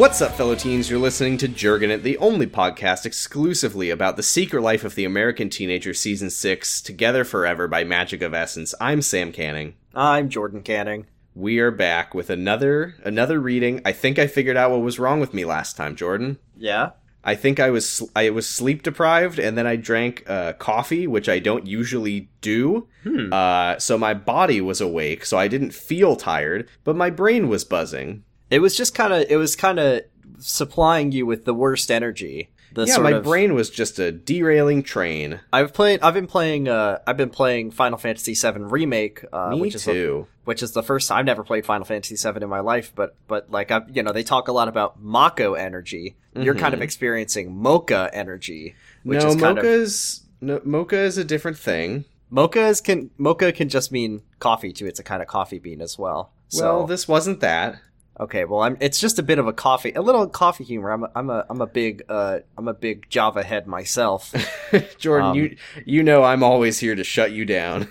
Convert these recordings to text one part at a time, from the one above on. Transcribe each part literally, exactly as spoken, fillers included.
What's up, fellow teens? You're listening to Jurgen It, the only podcast exclusively about The Secret Life of the American Teenager, Season six, Together Forever by Magic of Essence. I'm Sam Canning. I'm Jordan Canning. We are back with another another reading. I think I figured out what was wrong with me last time, Jordan. Yeah? I think I was I was sleep deprived, and then I drank uh, coffee, which I don't usually do. Hmm. Uh, so my body was awake, so I didn't feel tired, but my brain was buzzing. It was just kind of, it was kind of supplying you with the worst energy. The yeah, sort my of... brain was just a derailing train. I've played, I've been playing, uh, I've been playing Final Fantasy seven Remake. Uh, Me which is too. A, which is the first time I've never played Final Fantasy seven in my life, but, but like, I, you know, they talk a lot about Mako energy. Mm-hmm. You're kind of experiencing Mocha energy, which no, is kind Mocha's, of... No, Mocha is a different thing. Mocha is can, Mocha can just mean coffee too. It's a kind of coffee bean as well. So. Well, this wasn't that. Okay, well, I'm, it's just a bit of a coffee, a little coffee humor. I'm a, I'm a, I'm a big, uh, I'm a big Java head myself. Jordan, um, you, you know, I'm always here to shut you down.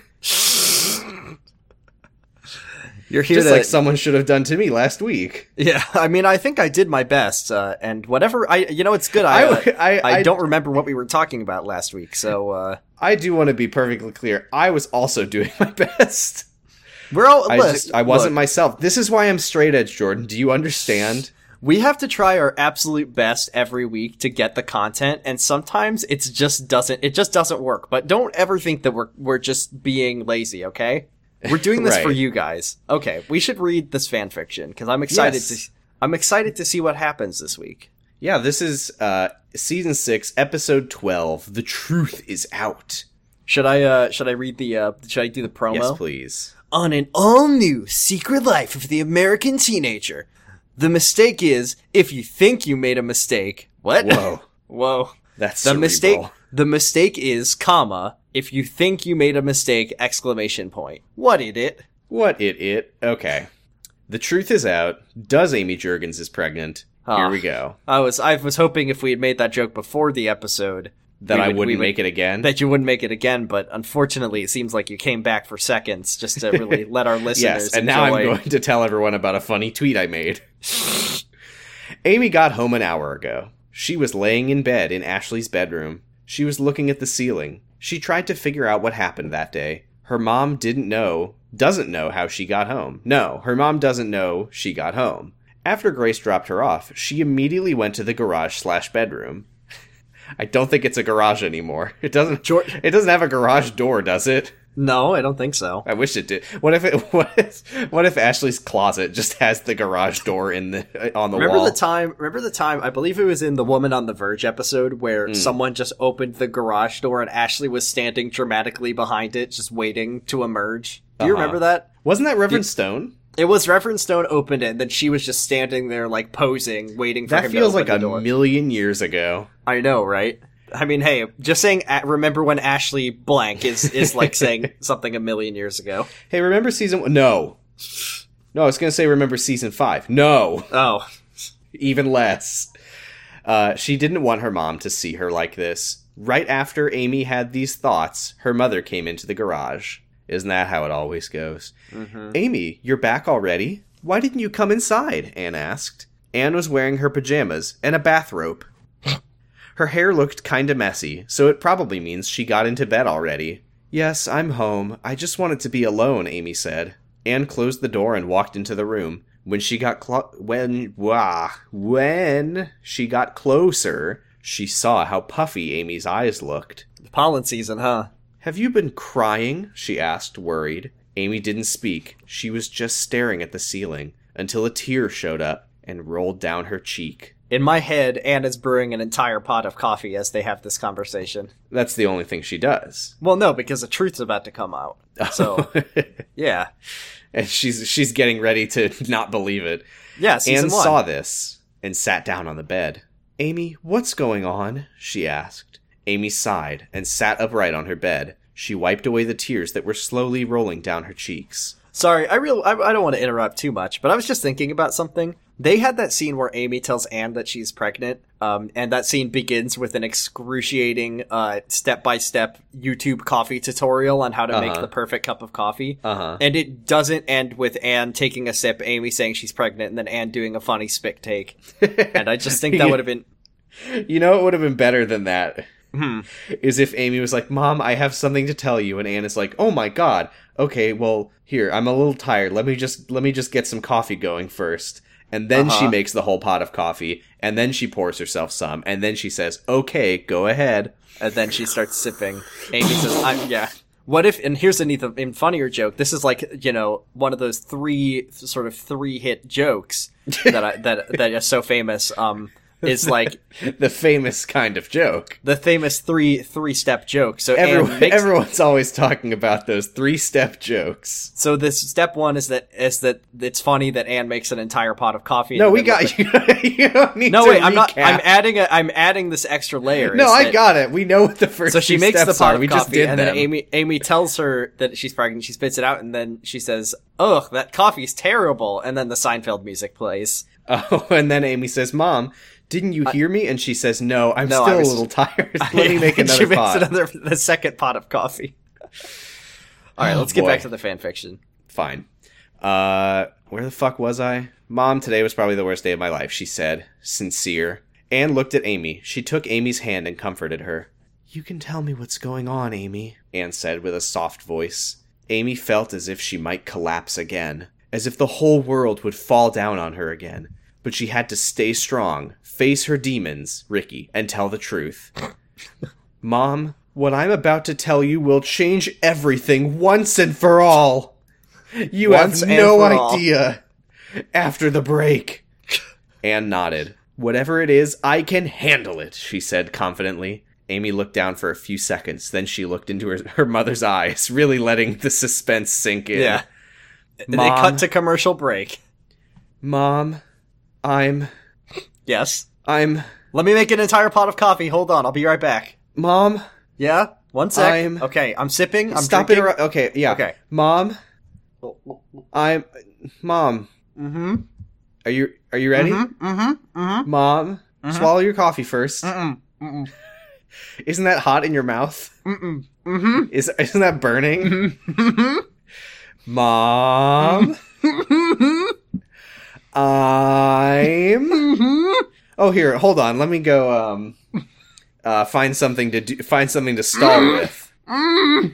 You're here just to, like someone should have done to me last week. Yeah, I mean, I think I did my best, uh, and whatever I, you know, it's good. I, uh, I, I, I don't I, remember what we were talking about last week, so uh, I do want to be perfectly clear. I was also doing my best. We're all I, just, I wasn't Look, myself. This is why I'm straight edge, Jordan. Do you understand? We have to try our absolute best every week to get the content, and sometimes it's just doesn't it just doesn't work. But don't ever think that we're we're just being lazy, okay? We're doing this right. for you guys. Okay, we should read this fan fiction because I'm excited yes. to I'm excited to see what happens this week. Yeah, this is uh, season six, episode twelve. The truth is out. Should I uh, should I read the uh, should I do the promo? Yes, please. On an all-new Secret Life of the American Teenager. The mistake is, if you think you made a mistake... What? Whoa. Whoa. That's the cerebral. mistake. The mistake is, comma, if you think you made a mistake, exclamation point. What it it? What it it? Okay. The truth is out. Does Amy Juergens is pregnant? Huh. Here we go. I was I was hoping if we had made that joke before the episode... That we I would, wouldn't would, make it again? That you wouldn't make it again, but unfortunately it seems like you came back for seconds just to really let our listeners Yes, and enjoy. Now I'm going to tell everyone about a funny tweet I made. Amy got home an hour ago. She was laying in bed in Ashley's bedroom. She was looking at the ceiling. She tried to figure out what happened that day. Her mom didn't know, doesn't know how she got home. No, her mom doesn't know she got home. After Grace dropped her off, she immediately went to the garage slash bedroom. I don't think it's a garage anymore. It doesn't. It doesn't have a garage door, does it? No, I don't think so. I wish it did. What if it? What if? What if Ashley's closet just has the garage door in the on the remember wall? Remember the time? Remember the time? I believe it was in the Woman on the Verge episode where mm. someone just opened the garage door and Ashley was standing dramatically behind it, just waiting to emerge. Do you uh-huh. remember that? Wasn't that Reverend Did- Stone? It was Reverend Stone opened it, and then she was just standing there, like, posing, waiting for that him to open like the door. That feels like a million years ago. I know, right? I mean, hey, just saying, remember when Ashley blank is, is like, saying something a million years ago. Hey, remember season one? No. No, I was going to say remember season five. No. Oh. Even less. Uh, she didn't want her mom to see her like this. Right after Amy had these thoughts, her mother came into the garage. Isn't that how it always goes? Mm-hmm. Amy, you're back already? Why didn't you come inside? Anne asked. Anne was wearing her pajamas and a bathrobe. Her hair looked kinda messy, so it probably means she got into bed already. Yes, I'm home. I just wanted to be alone, Amy said. Anne closed the door and walked into the room. When she got clo- when, wah, when she got closer, she saw how puffy Amy's eyes looked. Pollen season, huh? Have you been crying? She asked, worried. Amy didn't speak. She was just staring at the ceiling until a tear showed up and rolled down her cheek. In my head, Anne is brewing an entire pot of coffee as they have this conversation. That's the only thing she does. Well, no, because the truth's about to come out. So, yeah. And she's she's getting ready to not believe it. Yes, yeah, Anne one. saw this and sat down on the bed. Amy, what's going on? She asked. Amy sighed and sat upright on her bed. She wiped away the tears that were slowly rolling down her cheeks. Sorry, I real I, I don't want to interrupt too much, but I was just thinking about something. They had that scene where Amy tells Anne that she's pregnant, um, and that scene begins with an excruciating uh, step-by-step YouTube coffee tutorial on how to uh-huh. make the perfect cup of coffee. Uh-huh. And it doesn't end with Anne taking a sip, Amy saying she's pregnant, and then Anne doing a funny spit take. And I just think that would have been... You know what would have been better than that? Hmm. Is if Amy was like, Mom, I have something to tell you, and Anne is like, oh my god, okay, well, here, I'm a little tired, let me just let me just get some coffee going first. And then uh-huh. she makes the whole pot of coffee, and then she pours herself some, and then she says, okay, go ahead. And then she starts sipping. Amy says, I'm, yeah. What if, and here's an even funnier joke, this is like, you know, one of those three, sort of three-hit jokes that, I, that that is so famous, um, is like... the famous kind of joke. The famous three, three-step joke. So Everyone, Anne makes, everyone's always talking about those three-step jokes. So this step one is that is that it's funny that Anne makes an entire pot of coffee. No, we got... You, you don't need no, to No, wait, recap. I'm not... I'm adding, a, I'm adding this extra layer. No, I that, got it. We know what the first so she makes steps the pot are. Of we coffee, just did and them. Then Amy, Amy tells her that she's pregnant, she spits it out, and then she says, ugh, that coffee's terrible, and then the Seinfeld music plays. Oh, and then Amy says, Mom... Didn't you hear me? And she says, no, I'm no, still was, a little tired. Let me make another she pot. She makes another, the second pot of coffee. All right, oh, let's boy. get back to the fan fiction. Fine. Uh, where the fuck was I? Mom, today was probably the worst day of my life, she said. Sincere. Anne looked at Amy. She took Amy's hand and comforted her. You can tell me what's going on, Amy, Anne said with a soft voice. Amy felt as if she might collapse again, as if the whole world would fall down on her again. But she had to stay strong, face her demons, Ricky, and tell the truth. Mom, what I'm about to tell you will change everything once and for all. You once have no idea. All. After the break. Anne nodded. Whatever it is, I can handle it, she said confidently. Amy looked down for a few seconds, then she looked into her, her mother's eyes, really letting the suspense sink in. Yeah. Mom, they cut to commercial break. Mom... I'm... Yes? I'm... Let me make an entire pot of coffee. Hold on. I'll be right back. Mom? Yeah? One sec. I'm... Okay, I'm sipping. I'm Stop drinking. Interru- okay, yeah. Okay. Mom? I'm... Mom? Mm-hmm. Are you Are you ready? Mm-hmm, mm-hmm, mm-hmm. Mom? Mm-hmm. Swallow your coffee first. Mm-mm, mm-mm. Isn't that hot in your mouth? Mm-mm, mm-hmm. Is, isn't that burning? Mm-hmm. Mom? Mm-hmm. I'm mm-hmm. Oh, here, hold on, let me go um uh find something to do find something to stall mm-hmm. with. Mm-hmm.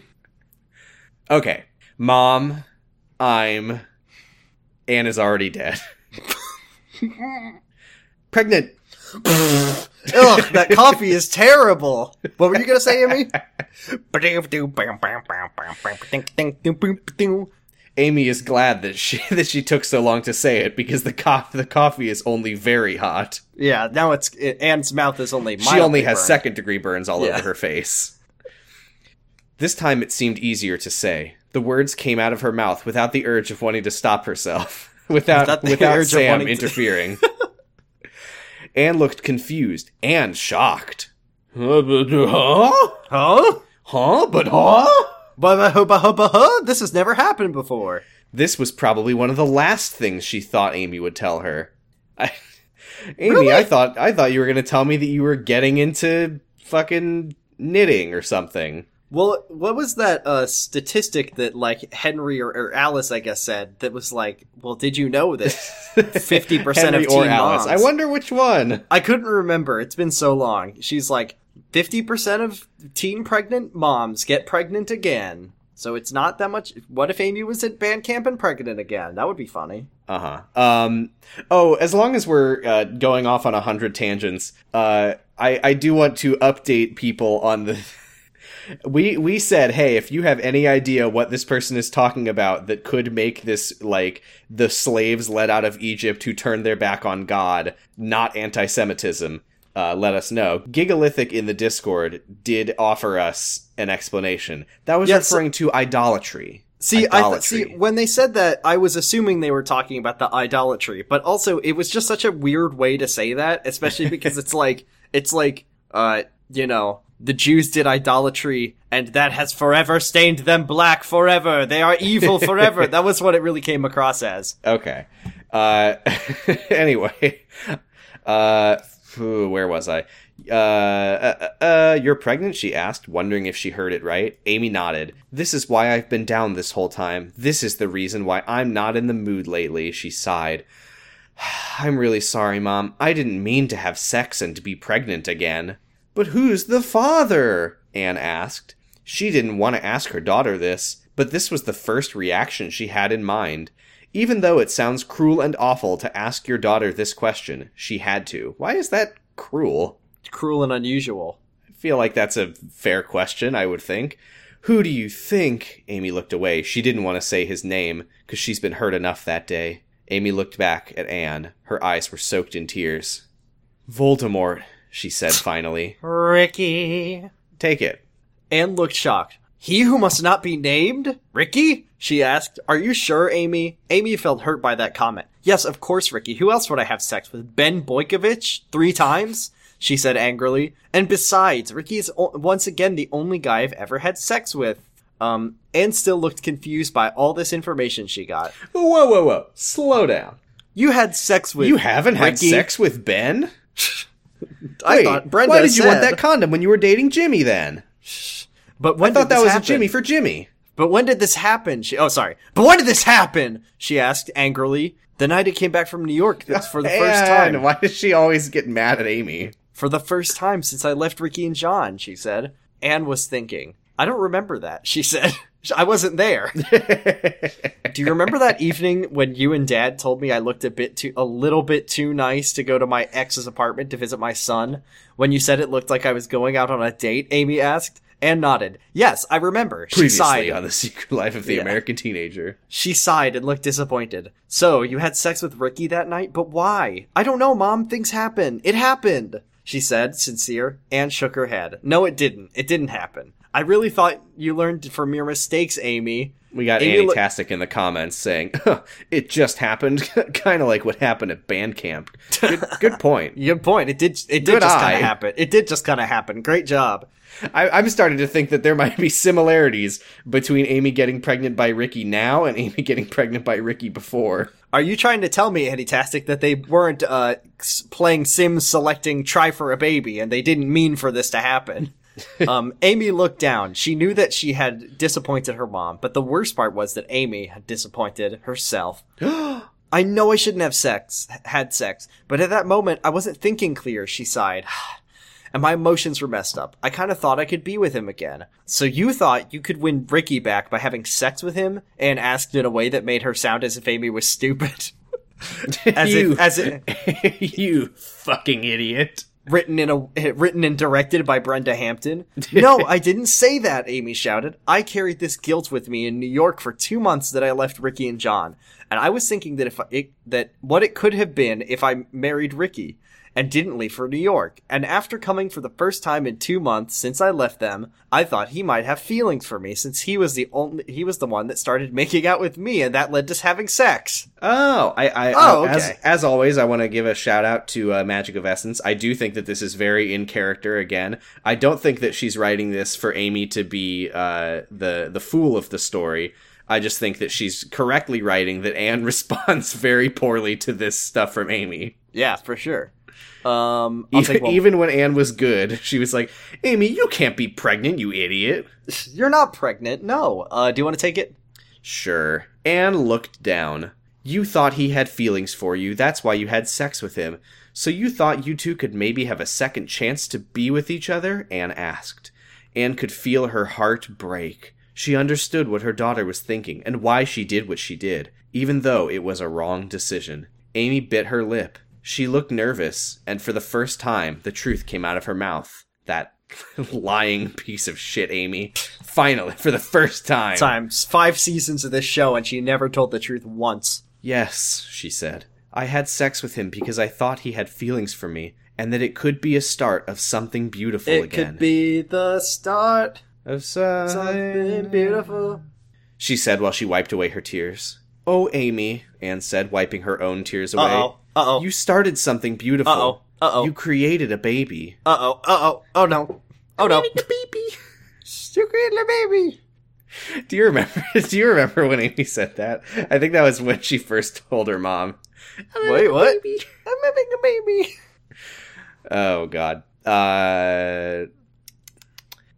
Okay. Mom, I'm Anne is already dead. Pregnant. Ugh, that coffee is terrible. What were you gonna say, Amy? Amy is glad that she that she took so long to say it because the co- the coffee is only very hot. Yeah, now it's it, Anne's mouth is only mildly She only has burned. second degree burns all yeah. over her face. This time it seemed easier to say. The words came out of her mouth without the urge of wanting to stop herself, without without Sam interfering. To... Anne looked confused and shocked. Huh? Huh? Huh? But huh? This has never happened before. This was probably one of the last things she thought Amy would tell her. I, Amy, really? I thought I thought you were going to tell me that you were getting into fucking knitting or something. Well, what was that uh, statistic that, like, Henry or, or Alice, I guess, said that was like, well, did you know that fifty percent Henry of teen or Alice. Moms... I wonder which one. I couldn't remember. It's been so long. She's like... fifty percent of teen pregnant moms get pregnant again. So it's not that much. What if Amy was at band camp and pregnant again? That would be funny. Uh-huh. Um, oh, as long as we're uh, going off on a hundred tangents, uh, I, I do want to update people on the... we we said, hey, if you have any idea what this person is talking about that could make this, like, the slaves led out of Egypt who turned their back on God, not anti-Semitism... Uh, let us know. Gigalithic in the Discord did offer us an explanation. That was yes. referring to idolatry. See, idolatry. I th- see, when they said that, I was assuming they were talking about the idolatry, but also it was just such a weird way to say that, especially because it's like, it's like, uh, you know, The Jews did idolatry, and that has forever stained them black forever. They are evil forever. That was what it really came across as. Okay. Uh, anyway. Uh, ooh, where was I? Uh, uh, uh, you're pregnant, she asked, wondering if she heard it right. Amy nodded. This is why I've been down this whole time. This is the reason why I'm not in the mood lately, she sighed. I'm really sorry, Mom. I didn't mean to have sex and to be pregnant again. But who's the father? Anne asked. She didn't want to ask her daughter this, but this was the first reaction she had in mind. Even though it sounds cruel and awful to ask your daughter this question, she had to. Why is that cruel? Cruel and unusual. I feel like that's a fair question, I would think. Who do you think? Amy looked away. She didn't want to say his name, because she's been hurt enough that day. Amy looked back at Anne. Her eyes were soaked in tears. Voldemort, she said finally. Ricky. Take it. Anne looked shocked. He who must not be named? Ricky? She asked. Are you sure, Amy? Amy felt hurt by that comment. Yes, of course, Ricky. Who else would I have sex with? Ben Boykovich? Three times? She said angrily. And besides, Ricky is o- once again the only guy I've ever had sex with. Um, Anne still looked confused by all this information she got. Whoa, whoa, whoa. Slow down. You had sex with You haven't Ricky. had sex with Ben? I Wait, thought Brenda why did said, you want that condom when you were dating Jimmy then? But when I thought did this that was happen? a Jimmy for Jimmy. But when did this happen? She, oh, sorry. But when did this happen? She asked angrily. The night it came back from New York for the first time. Why does she always get mad at Amy? For the first time since I left Ricky and John, she said. Anne was thinking. I don't remember that, she said. I wasn't there. Do you remember that evening when you and Dad told me I looked a bit too, a little bit too nice to go to my ex's apartment to visit my son? When you said it looked like I was going out on a date, Amy asked. Anne nodded. Yes, I remember. Previously she sighed on The Secret Life of the yeah. American Teenager. She sighed and looked disappointed. So, you had sex with Ricky that night, but why? I don't know, Mom. Things happen. It happened, she said, sincere. Anne shook her head. No, it didn't. It didn't happen. I really thought you learned from your mistakes, Amy. We got Amy Annie-tastic lo- in the comments saying, huh, it just happened. Kind of like what happened at band camp. Good, good point. Good point. It did It did good just kind of happen. It did just kind of happen. Great job. I, I'm starting to think that there might be similarities between Amy getting pregnant by Ricky now and Amy getting pregnant by Ricky before. Are you trying to tell me, Annie-tastic, that they weren't uh, playing Sims selecting try for a baby and they didn't mean for this to happen? um, Amy looked down. She knew that she had disappointed her mom, but the worst part was that Amy had disappointed herself. I know I shouldn't have sex, had sex, but at that moment, I wasn't thinking clear, she sighed. And my emotions were messed up. I kind of thought I could be with him again. So you thought you could win Ricky back by having sex with him? Anne asked in a way that made her sound as if Amy was stupid. as you, if, as if, you fucking idiot. Written in a written and directed by Brenda Hampton. No, I didn't say that, Amy shouted. I carried this guilt with me in New York for two months that I left Ricky and John, and I was thinking that if I, it, that what it could have been if I married Ricky and didn't leave for New York. And after coming for the first time in two months since I left them, I thought he might have feelings for me since he was the only he was the one that started making out with me, and that led to having sex. Oh, I, I oh, okay. as, as always, I want to give a shout out to uh, Magic of Essence. I do think that this is very in character again. I don't think that she's writing this for Amy to be uh, the the fool of the story. I just think that she's correctly writing that Anne responds very poorly to this stuff from Amy. Yeah, for sure. Um, I'll even, take, well, even when Anne was good, she was like, Amy, you can't be pregnant, you idiot. You're not pregnant. No. Uh, do you want to take it? Sure. Anne looked down. You thought he had feelings for you. That's why you had sex with him. So you thought you two could maybe have a second chance to be with each other? Anne asked. Anne could feel her heart break. She understood what her daughter was thinking and why she did what she did, even though it was a wrong decision. Amy bit her lip. She looked nervous, and for the first time, the truth came out of her mouth. That lying piece of shit, Amy. Finally, for the first time. Times five seasons of this show, and she never told the truth once. Yes, she said. I had sex with him because I thought he had feelings for me, and that it could be a start of something beautiful it again. It could be the start of something, something beautiful, she said while she wiped away her tears. Oh, Amy, Anne said, wiping her own tears away. Uh-oh, uh-oh. You started something beautiful. Uh-oh, uh-oh. You created a baby. Uh-oh, uh-oh, oh no. Oh no! Secret La Baby. Do you remember? Do you remember when Amy said that? I think that was when she first told her mom. I'm Wait, what? Baby. I'm having a baby. Oh God. Uh,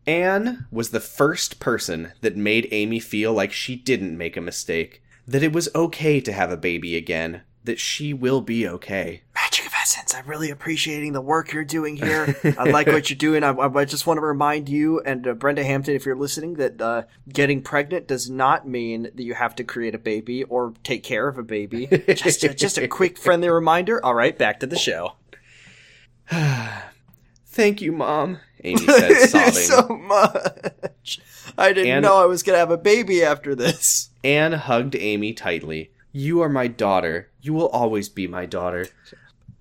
Anne was the first person that made Amy feel like she didn't make a mistake, that it was okay to have a baby again, that she will be okay. Magic of Essence, I'm really appreciating the work you're doing here. I like what you're doing. I, I just want to remind you and uh, Brenda Hampton, if you're listening, that uh, getting pregnant does not mean that you have to create a baby or take care of a baby. Just a, just a quick friendly reminder. All right, back to the show. Thank you, Mom, Amy said, sobbing. So much. I didn't Anne, know I was going to have a baby after this. Anne hugged Amy tightly. You are my daughter. You will always be my daughter.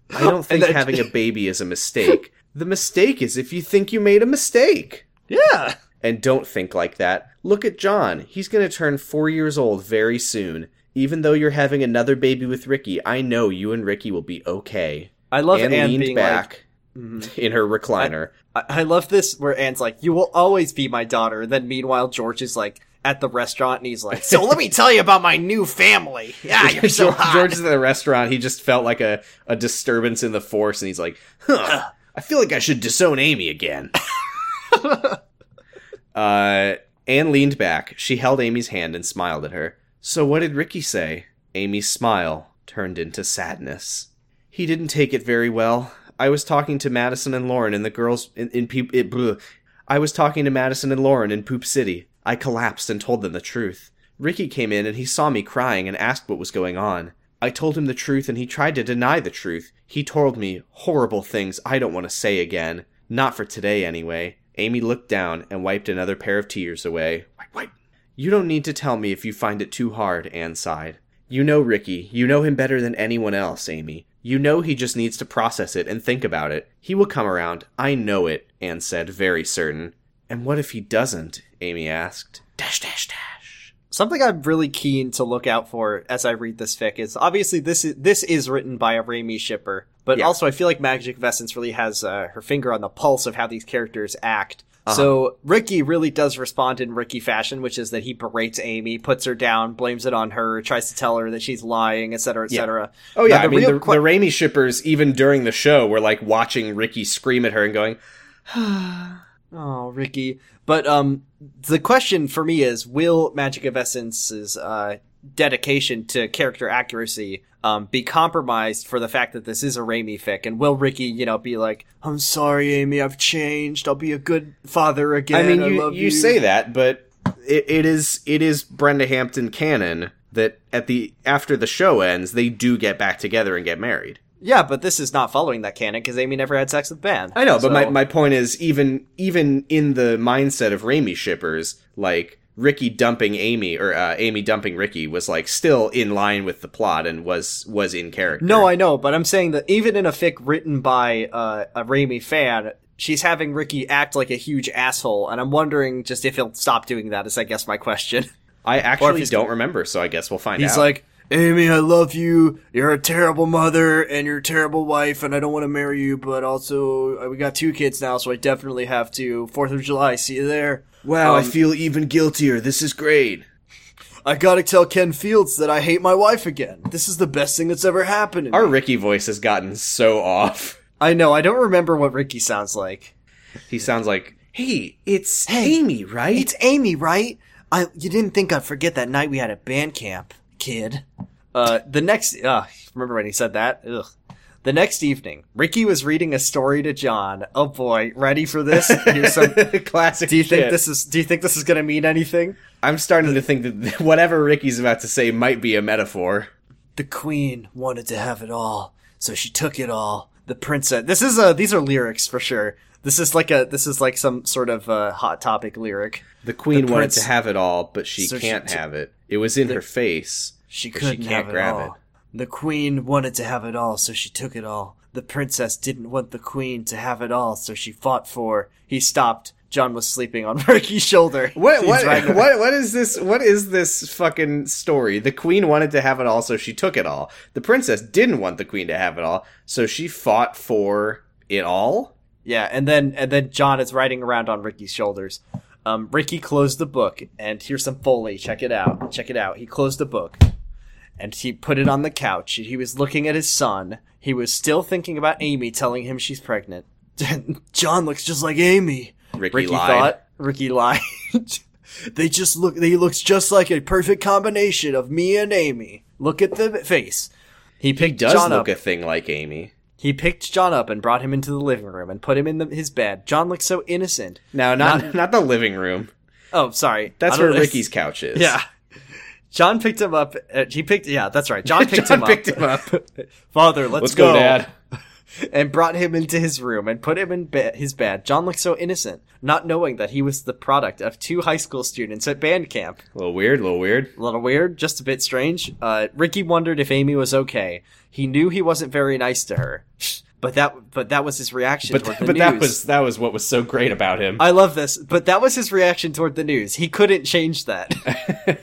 I don't think that, having a baby is a mistake. The mistake is if you think you made a mistake. Yeah. And don't think like that. Look at John. He's going to turn four years old very soon. Even though you're having another baby with Ricky, I know you and Ricky will be okay. I love Anne, Anne leaned being back. Like, in her recliner. I, I love this where Anne's like, you will always be my daughter. And then meanwhile, George is like at the restaurant and he's like, so let me tell you about my new family. Yeah, you're so hot. George is at the restaurant. He just felt like a, a disturbance in the force. And he's like, huh, I feel like I should disown Amy again. uh, Anne leaned back. She held Amy's hand and smiled at her. So what did Ricky say? Amy's smile turned into sadness. He didn't take it very well. I was talking to Madison and Lauren and the girls in, in Poop... It, I was talking to Madison and Lauren in Poop City. I collapsed and told them the truth. Ricky came in and he saw me crying and asked what was going on. I told him the truth and he tried to deny the truth. He told me horrible things I don't want to say again. Not for today, anyway. Amy looked down and wiped another pair of tears away. Wipe, wipe. You don't need to tell me if you find it too hard, Anne sighed. You know Ricky. You know him better than anyone else, Amy. You know he just needs to process it and think about it. He will come around. I know it, Anne said, very certain. And what if he doesn't? Amy asked. Dash, dash, dash. Something I'm really keen to look out for as I read this fic is, obviously, this is, this is written by a Raimi shipper. But yeah. Also, I feel like Magic of Essence really has uh, her finger on the pulse of how these characters act. Uh-huh. So Ricky really does respond in Ricky fashion, which is that he berates Amy, puts her down, blames it on her, tries to tell her that she's lying, et cetera, et yeah. cetera. Oh, yeah. Now, I mean, the, qu- the Raimi shippers, even during the show, were like watching Ricky scream at her and going, oh, Ricky. But um, the question for me is, will Magic of Essence's uh, dedication to character accuracy um, be compromised for the fact that this is a Raimi fic? And will Ricky, you know, be like, I'm sorry, Amy, I've changed. I'll be a good father again. I mean, I you, love you. You say that, but it, it is it is Brenda Hampton canon that at the after the show ends, they do get back together and get married. Yeah, but this is not following that canon because Amy never had sex with Ben. I know, so. But my, my point is, even even in the mindset of Raimi shippers, like, Ricky dumping Amy, or uh, Amy dumping Ricky, was like still in line with the plot and was was in character. No, I know, but I'm saying that even in a fic written by uh, a Raimi fan, she's having Ricky act like a huge asshole, and I'm wondering just if he'll stop doing that is, I guess, my question. I actually don't gonna... remember, so I guess we'll find he's out. He's like, Amy, I love you, you're a terrible mother, and you're a terrible wife, and I don't want to marry you, but also, we got two kids now, so I definitely have to. Fourth of July, see you there. Wow, um, I feel even guiltier. This is great. I gotta tell Ken Fields that I hate my wife again. This is the best thing that's ever happened. Our Ricky voice has gotten so off. I know. I don't remember what Ricky sounds like. He sounds like, hey, it's hey, Amy, right? It's Amy, right? I You didn't think I'd forget that night we had at band camp, kid. Uh, the next... Uh, remember when he said that? Ugh. The next evening, Ricky was reading a story to John. Oh boy, ready for this? Here's some classic. Do you think shit. this is? Do you think this is going to mean anything? I'm starting to think that whatever Ricky's about to say might be a metaphor. The queen wanted to have it all, so she took it all. The princess. This is a. These are lyrics for sure. This is like a. This is like some sort of uh, hot topic lyric. The queen the wanted prince, to have it all, but she so can't she t- have it. It was in the, her face. She couldn't she can't have it grab all. It. The queen wanted to have it all, so she took it all. The princess didn't want the queen to have it all, so she fought for... He stopped. John was sleeping on Ricky's shoulder. What? What, what? What is this? What is this fucking story? The queen wanted to have it all, so she took it all. The princess didn't want the queen to have it all, so she fought for it all? Yeah, and then and then John is riding around on Ricky's shoulders. Um, Ricky closed the book, and here's some Foley. Check it out. Check it out. He closed the book, and he put it on the couch. He was looking at his son. He was still thinking about Amy telling him she's pregnant. John looks just like Amy. Ricky, Ricky lied. Thought. Ricky lied. They just look. He looks just like a perfect combination of me and Amy. Look at the face. He picked does John look up. a thing like Amy. He picked John up and brought him into the living room and put him in the, his bed. John looked so innocent. No, not not, not the living room. Oh, sorry. That's where Ricky's couch is. Yeah. John picked him up. Uh, he picked. Yeah, that's right. John picked John him picked up. Him up. Father, let's, let's go. go, Dad. And brought him into his room and put him in be- his bed. John looked so innocent, not knowing that he was the product of two high school students at band camp. A little weird, a little weird. A little weird, just a bit strange. Uh, Ricky wondered if Amy was okay. He knew he wasn't very nice to her. But that but that was his reaction but, toward the but news. But that was, that was what was so great about him. I love this. But that was his reaction toward the news. He couldn't change that.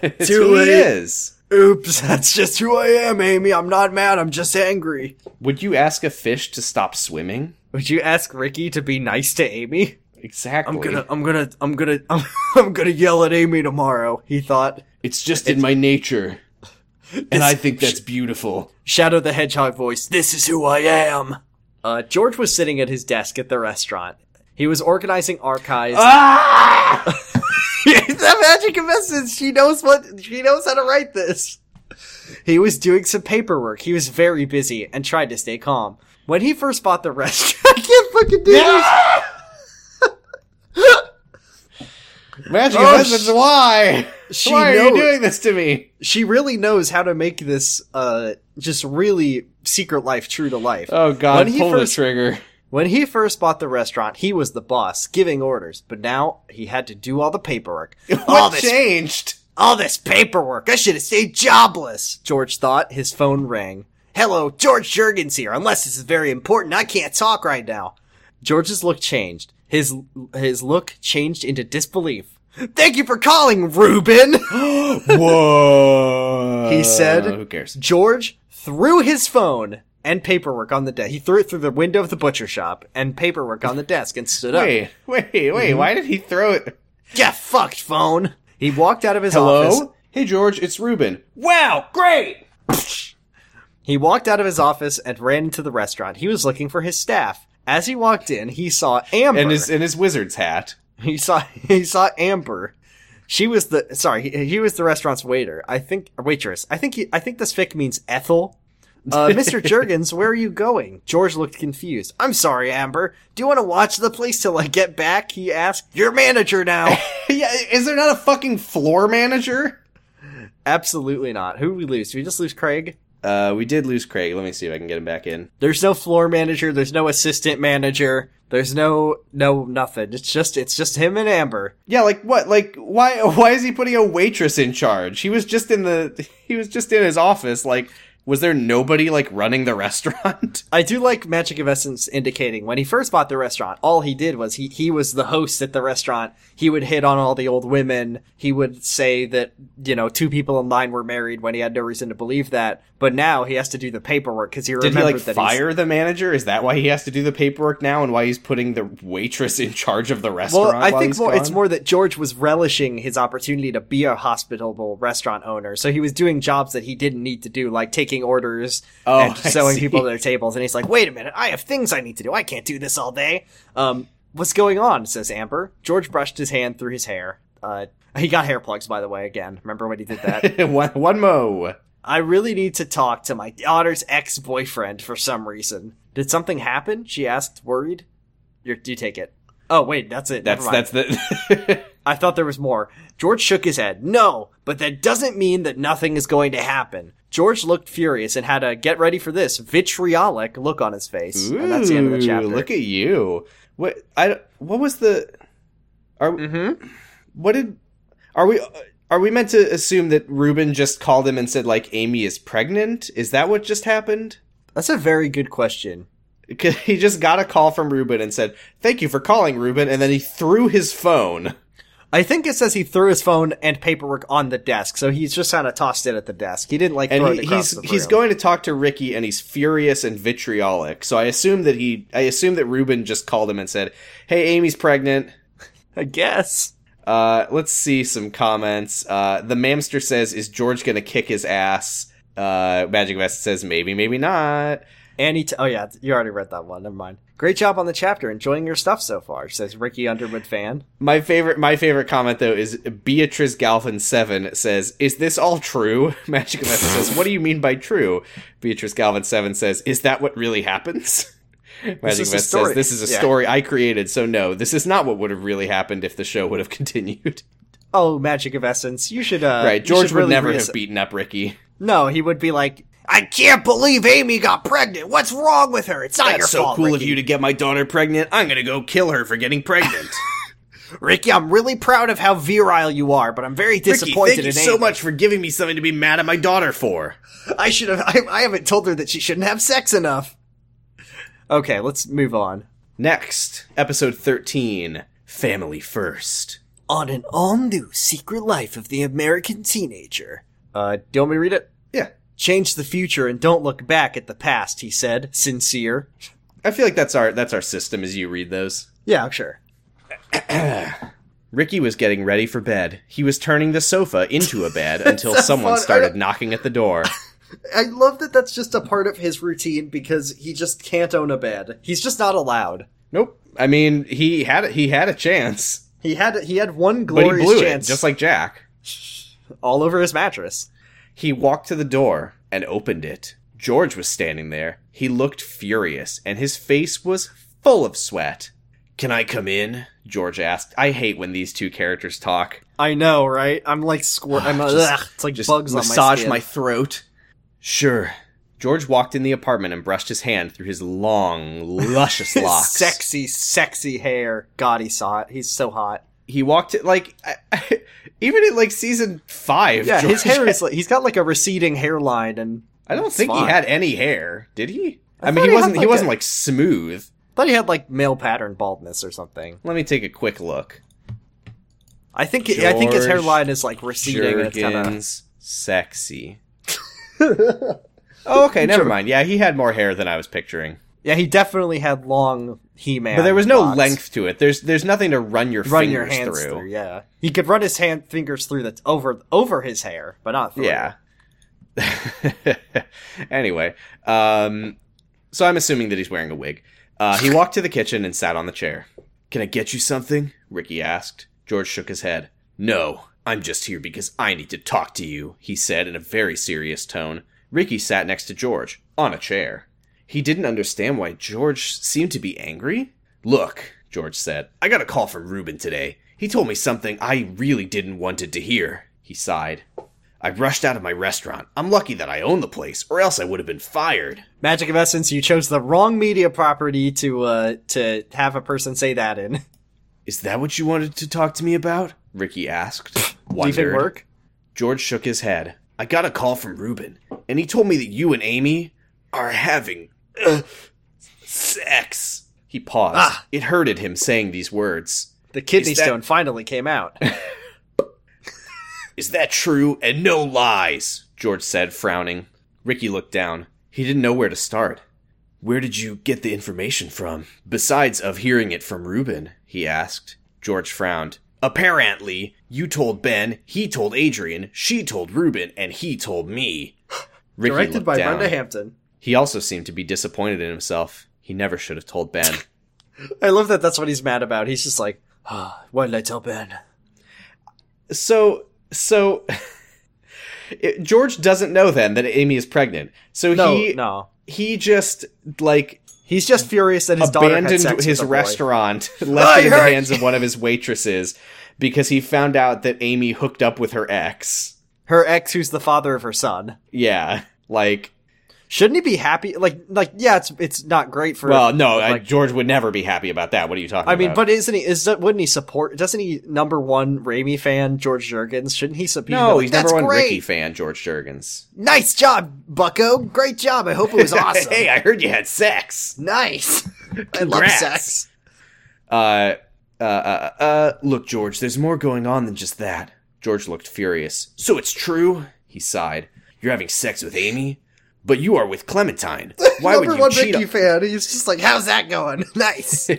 It's Too who late. He is. Oops, that's just who I am, Amy. I'm not mad. I'm just angry. Would you ask a fish to stop swimming? Would you ask Ricky to be nice to Amy? Exactly. I'm gonna, I'm gonna, I'm gonna, I'm, I'm gonna yell at Amy tomorrow, he thought. It's just it's, in my nature. And this, I think that's beautiful. Shadow the Hedgehog voice, this is who I am. Uh, George was sitting at his desk at the restaurant. He was organizing archives. Ah! That magic of essence, she knows what, she knows how to write this. He was doing some paperwork. He was very busy and tried to stay calm. When he first bought the restaurant, I can't fucking do this. Magic oh, of essence, why? She why are knows, you doing this to me? She really knows how to make this, uh, just really Secret Life true to life. Oh god, when pull he first, the trigger. When he first bought the restaurant, he was the boss, giving orders. But now, he had to do all the paperwork. What all this, changed? All this paperwork. I should have stayed jobless, George thought. His phone rang. Hello, George Jurgen's here. Unless this is very important, I can't talk right now. George's look changed. His his look changed into disbelief. Thank you for calling, Reuben! Whoa! He said. Who cares? George threw his phone and paperwork on the desk. He threw it through the window of the butcher shop and paperwork on the desk and stood wait, up. Wait, wait, wait. Mm-hmm. Why did he throw it? Get fucked, phone. He walked out of his Hello? office. Hey, George, it's Reuben. Wow, great. He walked out of his office and ran into the restaurant. He was looking for his staff. As he walked in, he saw Amber. And his, and his wizard's hat. He saw, he saw Amber. She was the, sorry, he, he was the restaurant's waiter. I think, waitress. I think he, I think this fic means Ethel. Uh, Mister Jurgens, where are you going? George looked confused. I'm sorry, Amber. Do you want to watch the place till I get back? He asked. You're manager now. Yeah, is there not a fucking floor manager? Absolutely not. Who did we lose? Did we just lose Craig? Uh, we did lose Craig. Let me see if I can get him back in. There's no floor manager. There's no assistant manager. There's no, no, nothing. It's just, it's just him and Amber. Yeah, like what? Like, why, why is he putting a waitress in charge? He was just in the, he was just in his office, like, was there nobody, like, running the restaurant? I do like Magic of Essence indicating when he first bought the restaurant, all he did was he, he was the host at the restaurant. He would hit on all the old women. He would say that, you know, two people in line were married when he had no reason to believe that. But now he has to do the paperwork because he remembered that Did he, like, fire he's... the manager? Is that why he has to do the paperwork now and why he's putting the waitress in charge of the restaurant? Well, I while think he's more, gone? It's more that George was relishing his opportunity to be a hospitable restaurant owner. So he was doing jobs that he didn't need to do, like taking orders oh, and showing people to their tables, and he's like, wait a minute, I have things I need to do. I can't do this all day. Um, what's going on? Says Amber. George brushed his hand through his hair. Uh, he got hair plugs, by the way, again. Remember when he did that? one, one mo. I really need to talk to my daughter's ex-boyfriend for some reason. Did something happen? She asked, worried. You're, you take it. Oh, wait, that's it. That's, that's the... I thought there was more. George shook his head. No, but that doesn't mean that nothing is going to happen. George looked furious and had a get ready for this vitriolic look on his face. Ooh, and that's the end of the chapter. Look at you. What I what was the are mm-hmm. what did are we are we meant to assume that Reuben just called him and said, like, Amy is pregnant? Is that what just happened? That's a very good question. He just got a call from Reuben and said, "Thank you for calling, Reuben," and then he threw his phone. I think it says he threw his phone and paperwork on the desk, so he's just kind of tossed it at the desk. He didn't, like, and throw he, it across he's, the room. He's going to talk to Ricky, and he's furious and vitriolic, so I assume that he, I assume that Ruben just called him and said, hey, Amy's pregnant. I guess. Uh, let's see some comments. Uh, the Mamster says, is George gonna kick his ass? Uh, Magic of Essence says, maybe, maybe not. And he t- oh yeah, you already read that one, never mind. Great job on the chapter. Enjoying your stuff so far, says Ricky Underwood fan. My favorite my favorite comment, though, is Beatrice Galvin seven says, is this all true? Magic of Essence says, what do you mean by true? Beatrice Galvin seven says, is that what really happens? Magic of Essence says, this is a yeah. story I created, so no, this is not what would have really happened if the show would have continued. Oh, Magic of Essence, you should... Uh, right, George should would really never reass- have beaten up Ricky. No, he would be like... I can't believe Amy got pregnant. What's wrong with her? It's not That's your so fault, Ricky. That's so cool of you to get my daughter pregnant. I'm going to go kill her for getting pregnant. Ricky, I'm really proud of how virile you are, but I'm very disappointed in Amy. Ricky, thank you so much for giving me something to be mad at my daughter for. I should have. I, I haven't told her that she shouldn't have sex enough. Okay, let's move on. Next, episode thirteen, Family First. On an all-new Secret Life of the American Teenager. Uh, do you want me to read it? Yeah. Change the future and don't look back at the past, he said. Sincere. I feel like that's our that's our system as you read those. Yeah, sure. Ricky was getting ready for bed. He was turning the sofa into a bed until someone fun. started knocking at the door. I love that that's just a part of his routine because he just can't own a bed. He's just not allowed. Nope. I mean, he had he had a chance. He had he had one glorious but he blew chance. It, just like Jack. All over his mattress. He walked to the door and opened it. George was standing there. He looked furious, and his face was full of sweat. Can I come in? George asked. I hate when these two characters talk. I know, right? I'm like squirt. I'm just, ugh, it's like just bugs on my skin. Massage my throat. Sure. George walked in the apartment and brushed his hand through his long, luscious locks. Sexy, sexy hair. God, he saw it. He's so hot. He walked it like I, I, even in like season five. Yeah, George his hair had, is like he's got like a receding hairline, and I don't think fine. he had any hair. Did he? I, I mean, he, he wasn't. Like he wasn't a, like smooth. I thought he had like male pattern baldness or something. Let me take a quick look. I think George, I think his hairline is like receding. It's kinda... sexy. oh, okay, never George. mind. Yeah, he had more hair than I was picturing. Yeah, he definitely had long He-Man. But there was no box. length to it. There's there's nothing to run your run fingers your hands through. through. Yeah, he could run his hand fingers through that's over over his hair, but not through. Yeah. Anyway, um, so I'm assuming that he's wearing a wig. Uh, he walked to the kitchen and sat on the chair. Can I get you something? Ricky asked. George shook his head. No, I'm just here because I need to talk to you, he said in a very serious tone. Ricky sat next to George on a chair. He didn't understand why George seemed to be angry. Look, George said, I got a call from Ruben today. He told me something I really didn't wanted to hear. He sighed. I rushed out of my restaurant. I'm lucky that I own the place, or else I would have been fired. Magic of Essence, you chose the wrong media property to, uh, to have a person say that in. Is that what you wanted to talk to me about? Ricky asked. Wondered. Did it work? George shook his head. I got a call from Ruben, and he told me that you and Amy are having... Uh, sex. He paused. Ah. It hurted him saying these words. The kidney that... stone finally came out. Is that true and no lies? George said, frowning. Ricky looked down. He didn't know where to start. Where did you get the information from? Besides of hearing it from Ruben, he asked. George frowned. Apparently, you told Ben, he told Adrian, she told Ruben, and he told me. Ricky Directed by down. Brenda Hampton. He also seemed to be disappointed in himself. He never should have told Ben. I love that that's what he's mad about. He's just like, oh, why did I tell Ben? So, so, it, George doesn't know then that Amy is pregnant. So no, he, no. he just, like... He's just furious that his daughter had sex with his restaurant, left it in the hands of one of his waitresses, because he found out that Amy hooked up with her ex. Her ex who's the father of her son. Yeah, like... Shouldn't he be happy? Like, like, yeah, it's it's not great for. Well, no, like, I, George would never be happy about that. What are you talking about? I mean, about? but isn't he? Is that wouldn't he support? Doesn't he number one Raimi fan George Jurgens? Shouldn't he support? No, he's number one great. Ricky fan George Jurgens. Nice job, Bucko. Great job. I hope it was awesome. Hey, I heard you had sex. Nice. I love sex. Uh, Uh, uh, uh, look, George, there's more going on than just that. George looked furious. So it's true? He sighed. You're having sex with Amy? But you are with Clementine. Why would you cheat on... Number one Mickey fan. He's just like, how's that going? Nice.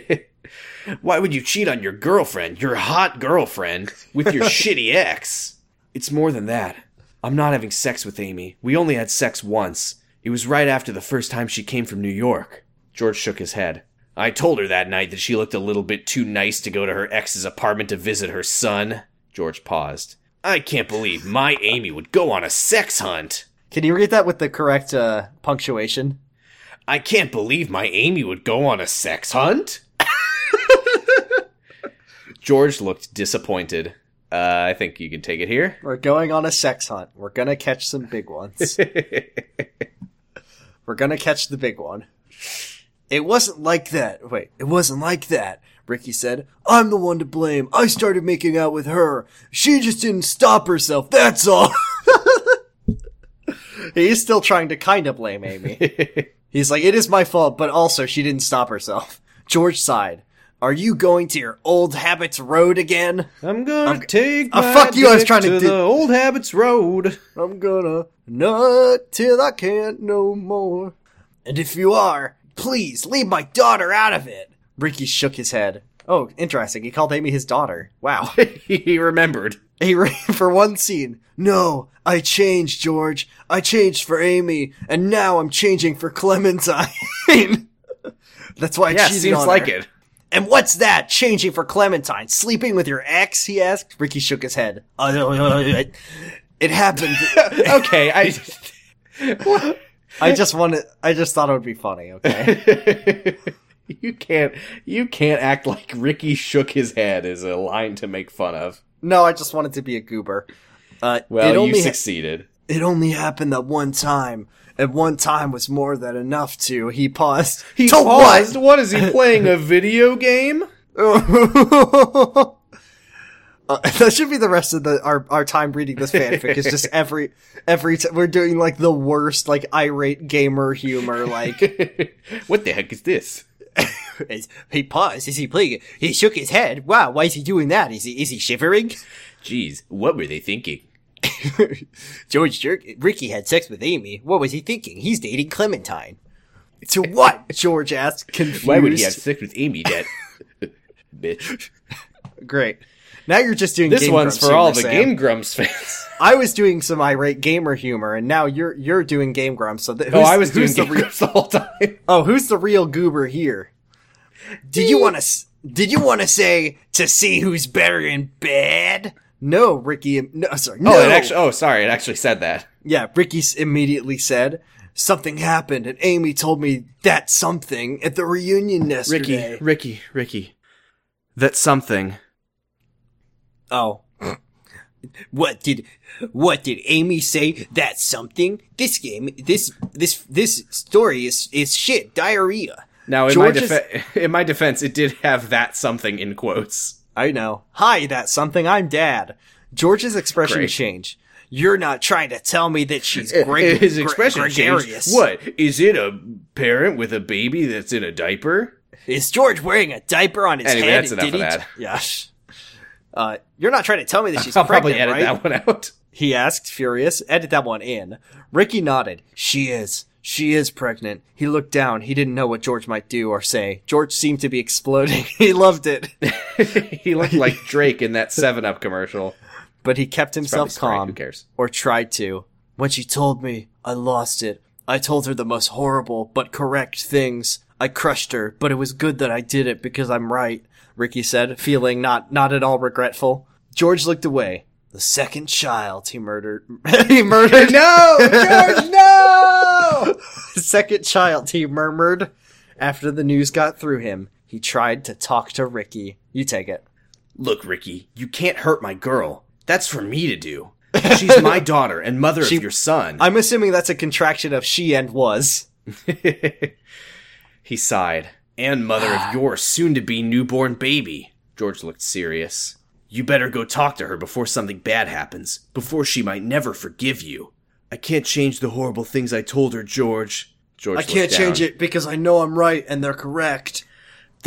Why would you cheat on your girlfriend, your hot girlfriend, with your shitty ex? It's more than that. I'm not having sex with Amy. We only had sex once. It was right after the first time she came from New York. George shook his head. I told her that night that she looked a little bit too nice to go to her ex's apartment to visit her son. George paused. I can't believe my Amy would go on a sex hunt. Can you read that with the correct uh, punctuation? I can't believe my Amy would go on a sex hunt? George looked disappointed. Uh, I think you can take it here. We're going on a sex hunt. We're going to catch some big ones. We're going to catch the big one. It wasn't like that. Wait, it wasn't like that, Ricky said. I'm the one to blame. I started making out with her. She just didn't stop herself. That's all. He's still trying to kind of blame Amy. He's like, it is my fault, but also she didn't stop herself. George sighed. Are you going to your old habits road again? I'm gonna I'm, take oh, my fuck you, I was trying to, to do- the old habits road. I'm gonna nut till I can't no more. And if you are, please leave my daughter out of it. Ricky shook his head. Oh, interesting. He called Amy his daughter. Wow. He remembered. He re- for one scene. No, I changed, George. I changed for Amy, and now I'm changing for Clementine. That's why I yeah, cheated seems on her. Like it. And what's that, changing for Clementine? Sleeping with your ex, he asked. Ricky shook his head. It happened. Okay, I... I just wanted... I just thought it would be funny, okay? You can't... You can't act like Ricky shook his head is a line to make fun of. No, I just wanted to be a goober. Uh, well, it only you succeeded. Ha- it only happened that one time. At one time was more than enough to... He paused. He to paused? What? What, is he playing a video game? uh, that should be the rest of the our our time reading this fanfic. It's just every... every t- We're doing, like, the worst, like, irate gamer humor, like... What the heck is this? He paused. Is he playing it? He shook his head. Wow, why is he doing that? Is he, is he shivering? Jeez, what were they thinking? George Jerk, Ricky had sex with Amy. What was he thinking? He's dating Clementine. To what? George asked, confused. Why would he have sex with Amy, Dad? Bitch. Great. Now you're just doing this Game one's Grumps for humor, all the Sam. Game Grumps fans. I was doing some irate gamer humor, and now you're you're doing Game Grumps. So th- oh, I was doing Game the re- Grumps the whole time. Oh, who's the real goober here? Did you want to? Did you want to say to see who's better in bed? No, Ricky. No, sorry. No. Oh, it actually. Oh, sorry. It actually said that. Yeah, Ricky immediately said something happened, and Amy told me that something at the reunion yesterday. Ricky, Ricky, Ricky, that something. Oh. What did, what did Amy say? That's something? This game, this, this, this story is, is shit. Diarrhea. Now, in George's- my def- in my defense, it did have that something in quotes. I know. Hi, that's something. I'm Dad. George's expression Great. changed. You're not trying to tell me that she's great. His expression gre- gregarious. Changed. What? Is it a parent with a baby that's in a diaper? Is George wearing a diaper on his anyway, head? That's enough of that. T- yeah. Uh, you're not trying to tell me that she's I'll pregnant, I'll probably edit right? that one out. He asked, furious. Edit that one in. Ricky nodded. She is. She is pregnant. He looked down. He didn't know what George might do or say. George seemed to be exploding. He loved it. He looked like Drake in that seven up commercial. But he kept himself calm. Who cares? Or tried to. When she told me, I lost it. I told her the most horrible but correct things. I crushed her, but it was good that I did it because I'm right. Ricky said, feeling not, not at all regretful. George looked away. The second child he murdered. he murdered. No, George, no! The second child he murmured. After the news got through him, he tried to talk to Ricky. You take it. Look, Ricky, you can't hurt my girl. That's for me to do. She's my daughter and mother she, of your son. I'm assuming that's a contraction of she and was. He sighed. And mother of your soon-to-be newborn baby. George looked serious. You better go talk to her before something bad happens, before she might never forgive you. I can't change the horrible things I told her, George. George I can't down. change it because I know I'm right and they're correct.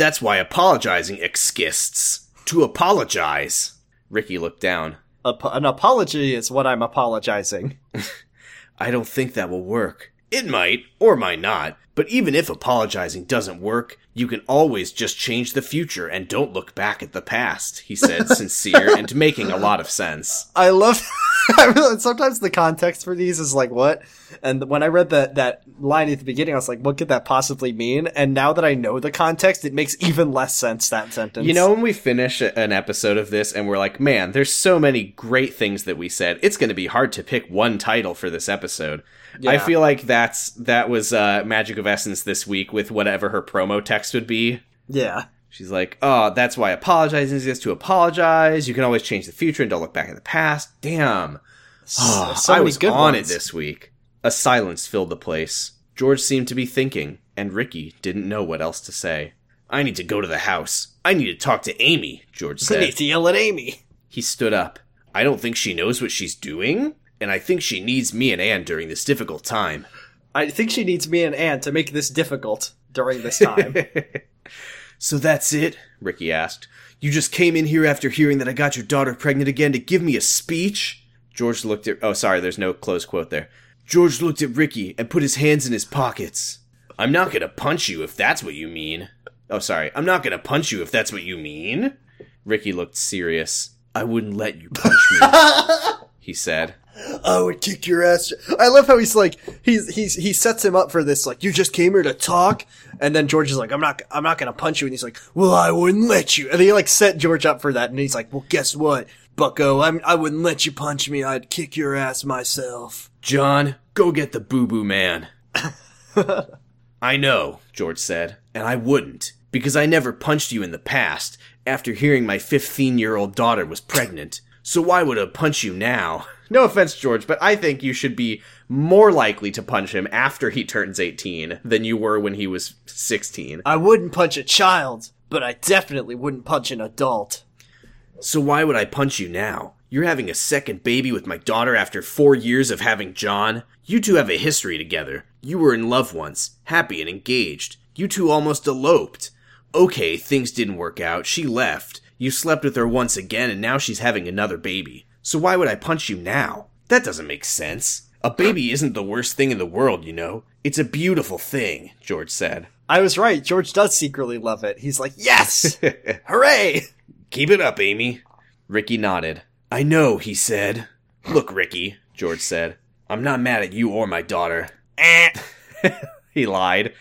That's why apologizing exists. To apologize. Ricky looked down. Ap- an apology is what I'm apologizing. I don't think that will work. It might, or might not. But even if apologizing doesn't work, you can always just change the future and don't look back at the past, he said, sincere and making a lot of sense. I love sometimes the context for these is like, what? And when I read that, that line at the beginning, I was like, what could that possibly mean? And now that I know the context, it makes even less sense, that sentence. You know, when we finish an episode of this and we're like, man, there's so many great things that we said, it's going to be hard to pick one title for this episode. Yeah. I feel like that's that was uh, Magic of Essence this week with whatever her promo text would be. Yeah. She's like, oh, that's why apologizing exists, to apologize. You can always change the future and don't look back at the past. Damn. Oh, so I was good on ones. It this week. A silence filled the place. George seemed to be thinking, and Ricky didn't know what else to say. I need to go to the house. I need to talk to Amy, George said. I need to yell at Amy. He stood up. I don't think she knows what she's doing, and I think she needs me and Anne during this difficult time. I think she needs me and Anne to make this difficult during this time. So that's it? Ricky asked. You just came in here after hearing that I got your daughter pregnant again to give me a speech? George looked at... Oh, sorry, there's no close quote there. George looked at Ricky and put his hands in his pockets. I'm not gonna punch you if that's what you mean. Oh, sorry. I'm not gonna punch you if that's what you mean. Ricky looked serious. I wouldn't let you punch me, he said. I would kick your ass. I love how he's like, he's, he's, he sets him up for this, like, you just came here to talk. And then George is like, I'm not, I'm not going to punch you. And he's like, well, I wouldn't let you. And they like set George up for that. And he's like, well, guess what, bucko? I'm, I wouldn't let you punch me. I'd kick your ass myself. John, go get the boo-boo man. I know, George said, and I wouldn't because I never punched you in the past after hearing my fifteen-year-old daughter was pregnant. So why would I punch you now? No offense, George, but I think you should be more likely to punch him after he turns eighteen than you were when he was sixteen. I wouldn't punch a child, but I definitely wouldn't punch an adult. So why would I punch you now? You're having a second baby with my daughter after four years of having John. You two have a history together. You were in love once, happy and engaged. You two almost eloped. Okay, things didn't work out. She left. You slept with her once again, and now she's having another baby. So why would I punch you now? That doesn't make sense. A baby isn't the worst thing in the world, you know? It's a beautiful thing, George said. I was right. George does secretly love it. He's like, yes! Hooray! Keep it up, Amy. Ricky nodded. I know, he said. Look, Ricky, George said. I'm not mad at you or my daughter. Eh. He lied.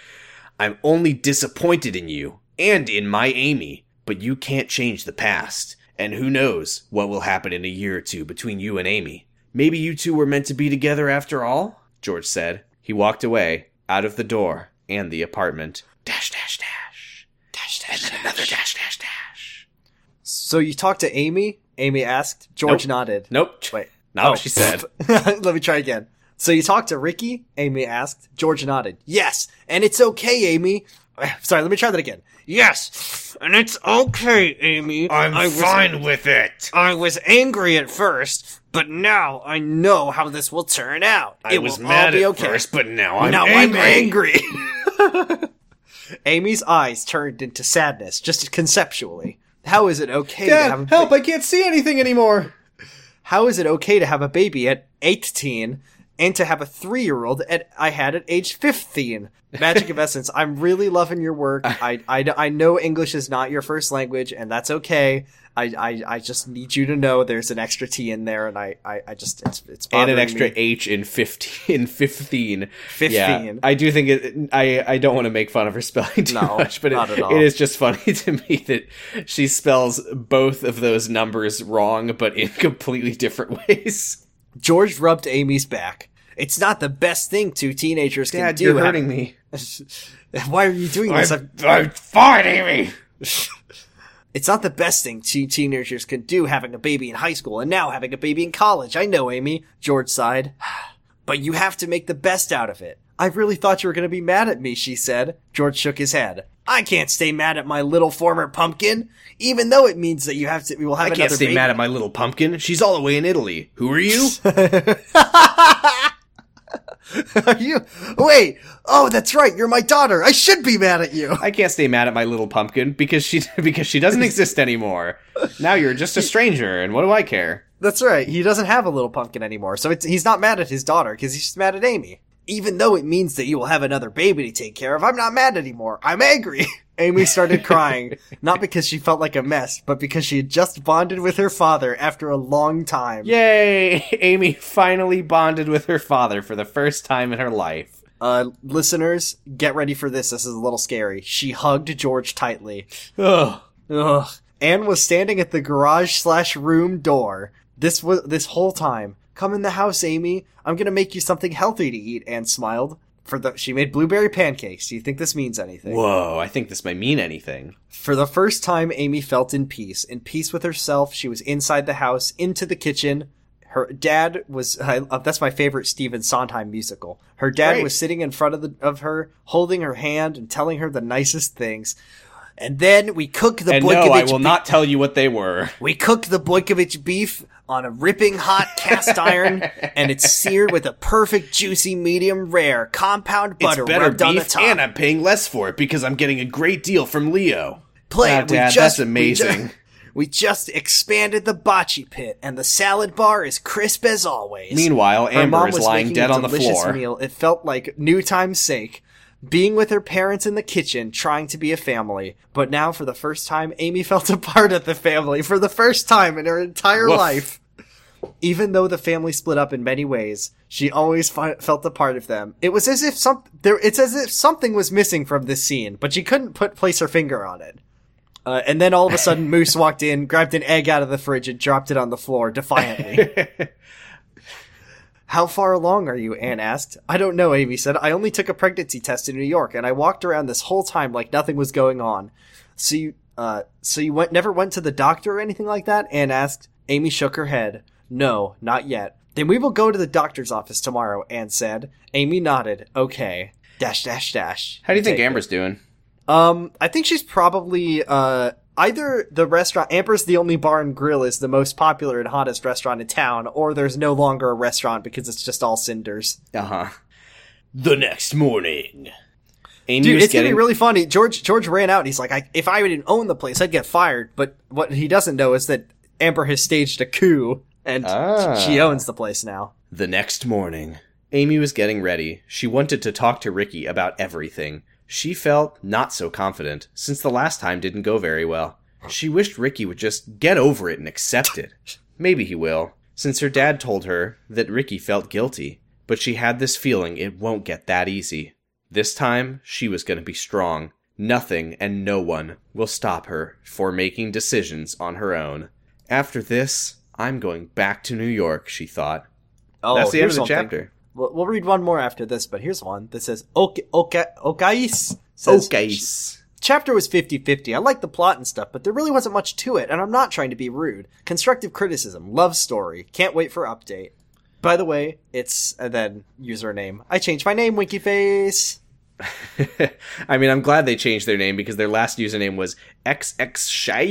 I'm only disappointed in you and in my Amy. But you can't change the past. And who knows what will happen in a year or two between you and Amy. Maybe you two were meant to be together after all, George said. He walked away, out of the door, and the apartment. Dash, dash, dash. Dash, dash, and then another dash, dash, dash. So you talked to Amy? Amy asked. George nope. nodded. Nope. Wait. Not oh. what she said. Let me try again. So you talked to Ricky? Amy asked. George nodded. Yes, and it's okay, Amy. Sorry, let me try that again. Yes, and it's okay, Amy. I'm I was, fine with it. I was angry at first, but now I know how this will turn out. I it was will mad all be at okay. first, but now I'm now angry. I'm angry. Amy's eyes turned into sadness, just conceptually. How is it okay Dad, to have a ba- help, I can't see anything anymore. How is it okay to have a baby at eighteen and to have a three-year-old at I had at age fifteen. Magic of Essence, I'm really loving your work. I, I, I know English is not your first language, and that's okay. I, I, I just need you to know there's an extra T in there, and I, I, I just, it's, it's bothering me. And an extra me. H in fifteen. fifteen. fifteen. Yeah, I do think it, I, I don't want to make fun of her spelling too no, much, but it, it is just funny to me that she spells both of those numbers wrong, but in completely different ways. George rubbed Amy's back. It's not the best thing two teenagers can Dad, do. Dad, you're hurting me. Why are you doing this? I'm, I'm fine, Amy. It's not the best thing two teenagers can do, having a baby in high school and now having a baby in college. I know, Amy. George sighed. But you have to make the best out of it. I really thought you were going to be mad at me, she said. George shook his head. I can't stay mad at my little former pumpkin, even though it means that you have to. We will have I another. I can't stay baby. mad at my little pumpkin. She's all the way in Italy. Who are you? Are you? Wait. Oh, that's right. You're my daughter. I should be mad at you. I can't stay mad at my little pumpkin because she because she doesn't exist anymore. Now you're just a stranger, and what do I care? That's right. He doesn't have a little pumpkin anymore, so it's, he's not mad at his daughter because he's just mad at Amy. Even though it means that you will have another baby to take care of, I'm not mad anymore. I'm angry. Amy started crying, not because she felt like a mess, but because she had just bonded with her father after a long time. Yay! Amy finally bonded with her father for the first time in her life. Uh, listeners, get ready for this. This is a little scary. She hugged George tightly. Ugh. Ugh. Anne was standing at the garage slash room door. This was this whole time. Come in the house, Amy. I'm gonna make you something healthy to eat, Anne smiled. For the, she made blueberry pancakes. Do you think this means anything? Whoa, I think this may mean anything. For the first time, Amy felt in peace. In peace with herself, she was inside the house, into the kitchen. Her dad was... I, uh, that's my favorite Stephen Sondheim musical. Her dad Great. was sitting in front of, the, of her, holding her hand and telling her the nicest things. And then we cook the and Boykovich beef. no, I will be- not tell you what they were. We cook the Boykovich beef on a ripping hot cast iron, and it's seared with a perfect juicy medium rare compound butter it's better rubbed beef, on the top. And I'm paying less for it because I'm getting a great deal from Leo. Play wow, it. We Dad, just, that's amazing. We just, we just expanded the bocce pit, and the salad bar is crisp as always. Meanwhile, Her Amber is lying dead on the floor. Meal. It felt like new time's sake. Being with her parents in the kitchen, trying to be a family. But now, for the first time, Amy felt a part of the family for the first time in her entire Woof. life. Even though the family split up in many ways, she always fi- felt a part of them. It was as if some- there, it's as if something was missing from this scene, but she couldn't put place her finger on it. Uh, and then all of a sudden, Moose walked in, grabbed an egg out of the fridge, and dropped it on the floor defiantly. How far along are you? Anne asked. I don't know, Amy said. I only took a pregnancy test in New York, and I walked around this whole time like nothing was going on. So you, uh, so you went, never went to the doctor or anything like that? Anne asked. Amy shook her head. No, not yet. Then we will go to the doctor's office tomorrow, Anne said. Amy nodded. Okay. Dash, dash, dash. How do you think Amber's doing? Um, I think she's probably, uh... Either the restaurant, Amber's the Only Bar and Grill is the most popular and hottest restaurant in town, or there's no longer a restaurant because it's just all cinders. Uh-huh. The next morning. Amy Dude, it's getting... going to be really funny. George George ran out and he's like, I, if I didn't own the place, I'd get fired. But what he doesn't know is that Amber has staged a coup and ah. she owns the place now. The next morning. Amy was getting ready. She wanted to talk to Ricky about everything. She felt not so confident, since the last time didn't go very well. She wished Ricky would just get over it and accept it. Maybe he will, since her dad told her that Ricky felt guilty. But she had this feeling it won't get that easy. This time, she was going to be strong. Nothing and no one will stop her for making decisions on her own. After this, I'm going back to New York, she thought. Oh, that's the end of the something. chapter. We'll read one more after this, but here's one that says, Okay, okay, Okais. Says, Okais. Chapter was fifty-fifty. I like the plot and stuff, but there really wasn't much to it, and I'm not trying to be rude. Constructive criticism. Love story. Can't wait for update. By the way, it's, and then username. I changed my name, Winky Face. I mean, I'm glad they changed their name because their last username was X X Shy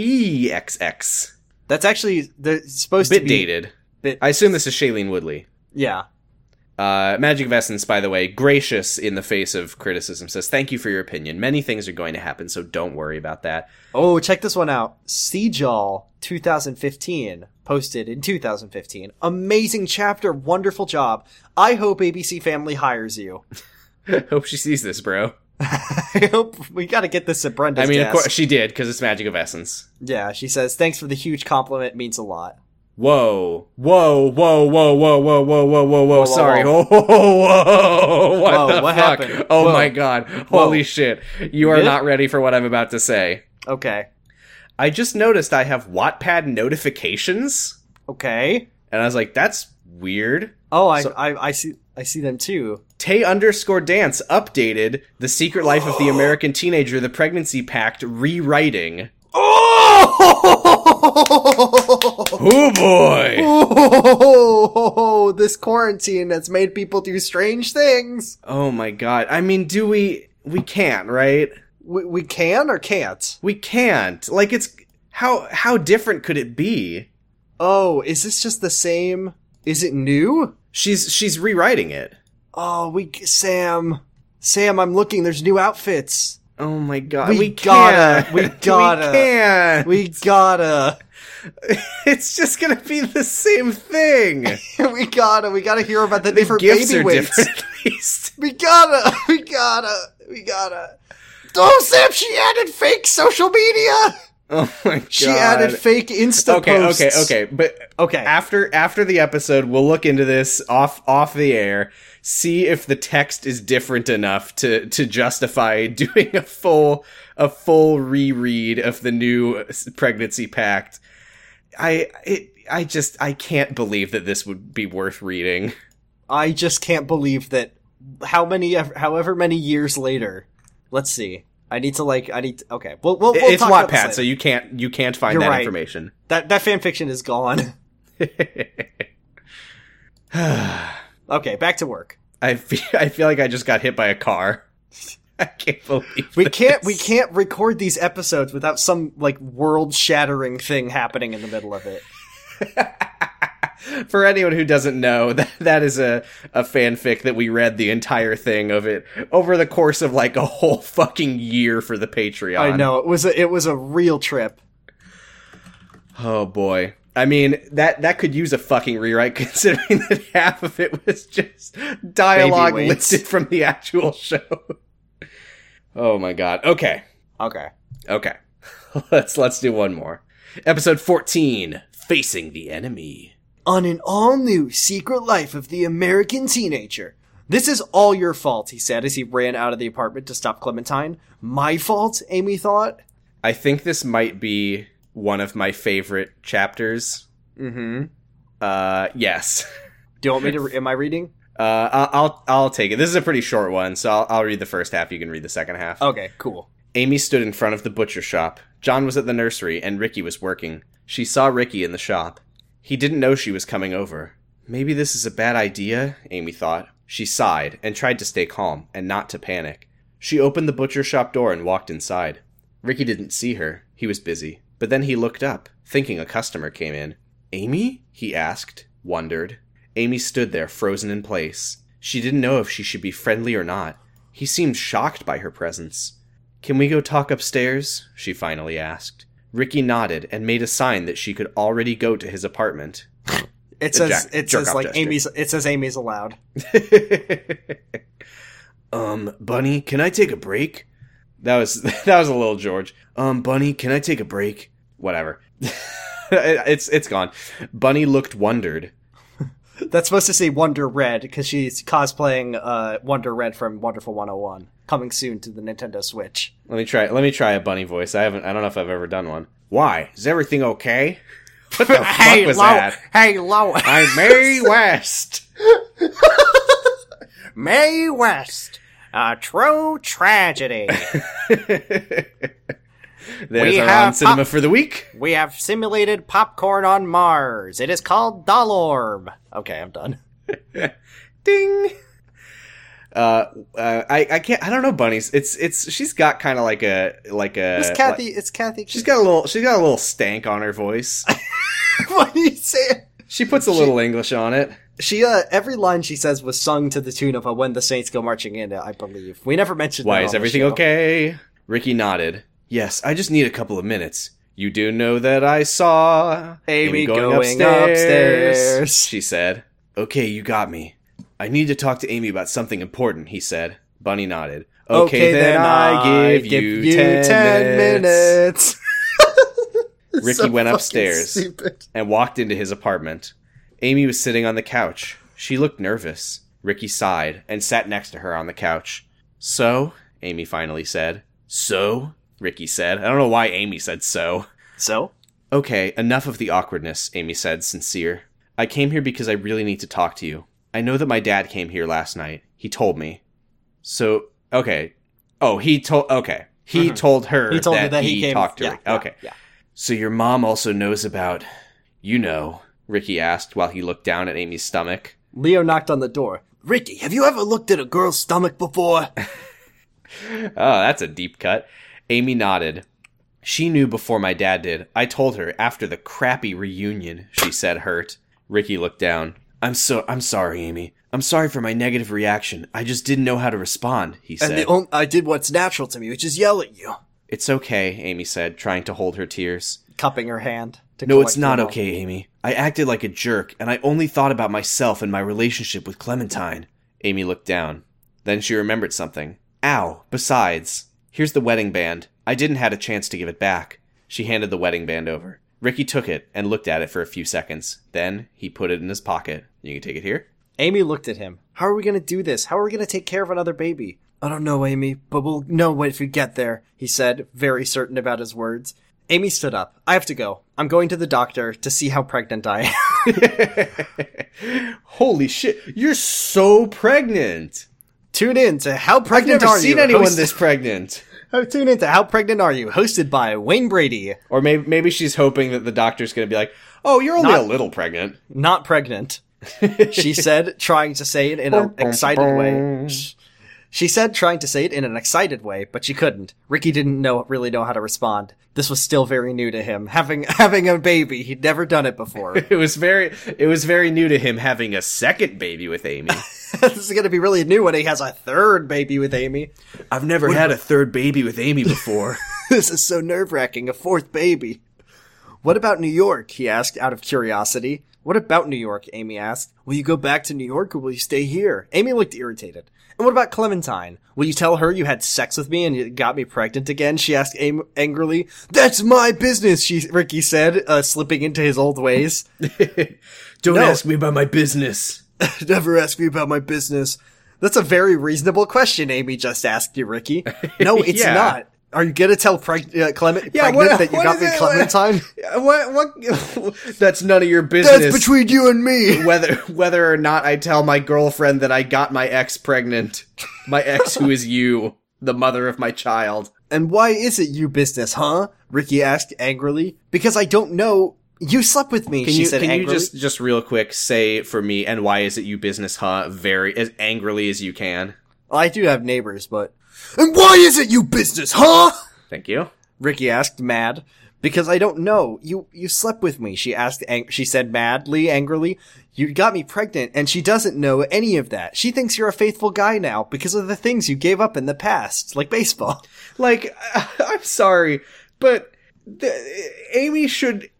X X. That's actually, they're supposed bit to be. Dated. Bit dated. I assume this is Shailene Woodley. Yeah. Uh, Magic of Essence, by the way, gracious in the face of criticism, says, thank you for your opinion. Many things are going to happen, so don't worry about that. Oh, check this one out. Sejal twenty fifteen, posted in two thousand fifteen. Amazing chapter. Wonderful job. I hope A B C Family hires you. Hope she sees this, bro. I hope we got to get this at Brenda's desk. I mean, desk. Of course she did, because it's Magic of Essence. Yeah, she says, thanks for the huge compliment. It means a lot. Whoa, whoa, whoa, whoa, whoa, whoa, whoa, whoa, whoa, whoa, sorry. Whoa, whoa, whoa, what whoa, the what fuck? Happened? Oh whoa. my god, holy whoa. shit. You are yeah. not ready for what I'm about to say. Okay. I just noticed I have Wattpad notifications. Okay. And I was like, that's weird. Oh, I, so, I, I see I see them too. Tay underscore dance updated The Secret Life of the American Teenager, The Pregnancy Pact rewriting. Oh! Oh boy! Oh, this quarantine has made people do strange things. Oh my god. I mean, do we... We can't, right? We, we can or can't? We can't. Like, it's... How how different could it be? Oh, is this just the same... Is it new? She's She's rewriting it. Oh, we Sam, Sam, I'm looking. There's new outfits. Oh my god, we, we gotta, can't. we gotta, we can't, we gotta. It's just gonna be the same thing. we gotta, we gotta hear about the, the different gifts baby are weights. Different, at least. We gotta, we gotta, we gotta. Oh, Sam, she added fake social media. Oh my god. She added fake Insta okay, posts. Okay, okay, okay. But okay. After after the episode, we'll look into this off off the air, see if the text is different enough to to justify doing a full a full reread of the new pregnancy pact. I it I just I can't believe that this would be worth reading. I just can't believe that how many however many years later. Let's see. I need to like. I need. To, okay. Well, we'll, we'll it's Wattpad, so you can't you can't find You're that right. information. That that fan fiction is gone. Okay, back to work. I feel, I feel like I just got hit by a car. I can't believe we this. can't we can't record these episodes without some like world shattering thing happening in the middle of it. For anyone who doesn't know, that that is a, a fanfic that we read the entire thing of it over the course of like a whole fucking year for the Patreon. I know, it was a, it was a real trip. Oh boy. I mean, that, that could use a fucking rewrite considering that half of it was just dialogue lifted from the actual show. Oh my god. Okay. Okay. Okay. Let's, let's do one more. Episode fourteen, Facing the Enemy. On an all-new Secret Life of the American Teenager. This is all your fault, he said as he ran out of the apartment to stop Clementine. My fault, Amy thought. I think this might be one of my favorite chapters. Mm-hmm. Uh, yes. Do you want me to... Re- am I reading? Uh, I'll I'll take it. This is a pretty short one, so I'll, I'll read the first half. You can read the second half. Okay, cool. Amy stood in front of the butcher shop. John was at the nursery, and Ricky was working. She saw Ricky in the shop. He didn't know she was coming over. Maybe this is a bad idea, Amy thought. She sighed and tried to stay calm and not to panic. She opened the butcher shop door and walked inside. Ricky didn't see her. He was busy. But then he looked up, thinking a customer came in. Amy? He asked, wondered. Amy stood there, frozen in place. She didn't know if she should be friendly or not. He seemed shocked by her presence. Can we go talk upstairs? She finally asked. Ricky nodded and made a sign that she could already go to his apartment. It says, jack, it says like gesture. Amy's. It says Amy's allowed. um, Bunny, can I take a break? That was that was a little George. Um, Bunny, can I take a break? Whatever. it, it's it's gone. Bunny looked wondered. That's supposed to say Wonder Red because she's cosplaying uh, Wonder Red from Wonderful one oh one, coming soon to the Nintendo Switch. Let me try. Let me try a bunny voice. I haven't. I don't know if I've ever done one. Why is everything okay? What the hey, fuck was Lo- that? Hey, Lois. I'm Mae West. Mae West, a true tragedy. There's we our have on cinema pop- for the week. We have simulated popcorn on Mars. It is called Dollorb. Okay, I'm done. Ding. Uh, uh, I I can't. I don't know, bunnies. It's it's. She's got kind of like a like a. It's Kathy. Like, it's Kathy. She's got a little. She's got a little stank on her voice. What do you say? She puts a little she, English on it. She uh, every line she says was sung to the tune of a "When the Saints Go Marching In." I believe we never mentioned. Why that is on everything the show. Okay? Ricky nodded. Yes, I just need a couple of minutes. You do know that I saw Amy, Amy going, going upstairs, upstairs, she said. Okay, you got me. I need to talk to Amy about something important, he said. Bunny nodded. Okay, okay then, then I give, give you, you ten, ten minutes. minutes. Ricky so went upstairs stupid. and walked into his apartment. Amy was sitting on the couch. She looked nervous. Ricky sighed and sat next to her on the couch. So, Amy finally said. So? Ricky said. I don't know why Amy said so. So? Okay, enough of the awkwardness, Amy said, sincere. I came here because I really need to talk to you. I know that my dad came here last night. He told me. So, okay. Oh, he told... Okay. He mm-hmm. told her he told that, that he, he came, talked to yeah, Ricky. Yeah, okay. Yeah. So your mom also knows about... You know, Ricky asked while he looked down at Amy's stomach. Leo knocked on the door. Ricky, have you ever looked at a girl's stomach before? Oh, that's a deep cut. Amy nodded. She knew before my dad did. I told her after the crappy reunion, she said hurt. Ricky looked down. I'm so I'm sorry, Amy. I'm sorry for my negative reaction. I just didn't know how to respond, he said. And the only, I did what's natural to me, which is yell at you. It's okay, Amy said, trying to hold her tears. Cupping her hand. To no, it's not okay, Amy. I acted like a jerk, and I only thought about myself and my relationship with Clementine. Amy looked down. Then she remembered something. Ow, besides, here's the wedding band. I didn't have a chance to give it back. She handed the wedding band over. Ricky took it and looked at it for a few seconds. Then he put it in his pocket. You can take it here? Amy looked at him. How are we going to do this? How are we going to take care of another baby? I don't know, Amy, but we'll know if we get there, he said, very certain about his words. Amy stood up. I have to go. I'm going to the doctor to see how pregnant I am. Holy shit. You're so pregnant. Tune in to How Pregnant Are You? I've never seen anyone Host- this pregnant. Tune in to How Pregnant Are You? Hosted by Wayne Brady. Or maybe, maybe she's hoping that the doctor's going to be like, oh, you're only not, a little pregnant. Not pregnant, she said, trying to say it in an excited way. She said, trying to say it in an excited way, but she couldn't. Ricky didn't know really know how to respond. This was still very new to him. Having having a baby, he'd never done it before. It was very it was very new to him having a second baby with Amy. This is going to be really new when he has a third baby with Amy. I've never what had a third baby with Amy before. This is so nerve-wracking, a fourth baby. What about New York, he asked out of curiosity. What about New York, Amy asked. Will you go back to New York or will you stay here? Amy looked irritated. And what about Clementine? Will you tell her you had sex with me and you got me pregnant again? She asked am- angrily. That's my business, she- Ricky said, uh, slipping into his old ways. Don't no. ask me about my business. Never ask me about my business. That's a very reasonable question Amy just asked you, Ricky. No, it's yeah. not. Are you gonna tell preg- uh, Clement yeah, pregnant what, that you got me it, Clementine? What? What? That's none of your business. That's between you and me. Whether whether or not I tell my girlfriend that I got my ex pregnant, my ex who is you, the mother of my child. And why is it you business, huh? Ricky asked angrily. Because I don't know. You slept with me. Can she you, said can angrily. Can you just just real quick say for me? And why is it you business, huh? Very as angrily as you can. Well, I do have neighbors, but. And why is it you business, huh? Thank you. Ricky asked, mad. Because I don't know. You you slept with me, she asked. Ang- she said madly, angrily. You got me pregnant, and she doesn't know any of that. She thinks you're a faithful guy now because of the things you gave up in the past, like baseball. Like, I'm sorry, but the, Amy should...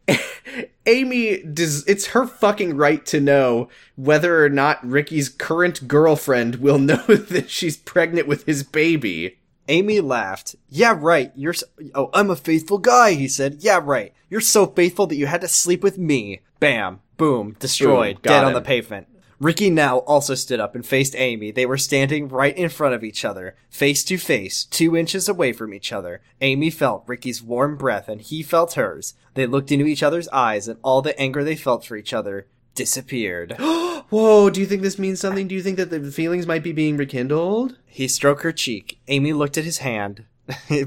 Amy, does, it's her fucking right to know whether or not Ricky's current girlfriend will know that she's pregnant with his baby. Amy laughed. Yeah, right. You're. So- oh, I'm a faithful guy, he said. Yeah, right. You're so faithful that you had to sleep with me. Bam. Boom. Destroyed. Boom, dead him. On the pavement. Ricky now also stood up and faced Amy. They were standing right in front of each other, face to face, two inches away from each other. Amy felt Ricky's warm breath, and he felt hers. They looked into each other's eyes, and all the anger they felt for each other disappeared. Whoa, do you think this means something? Do you think that the feelings might be being rekindled? He stroked her cheek. Amy looked at his hand,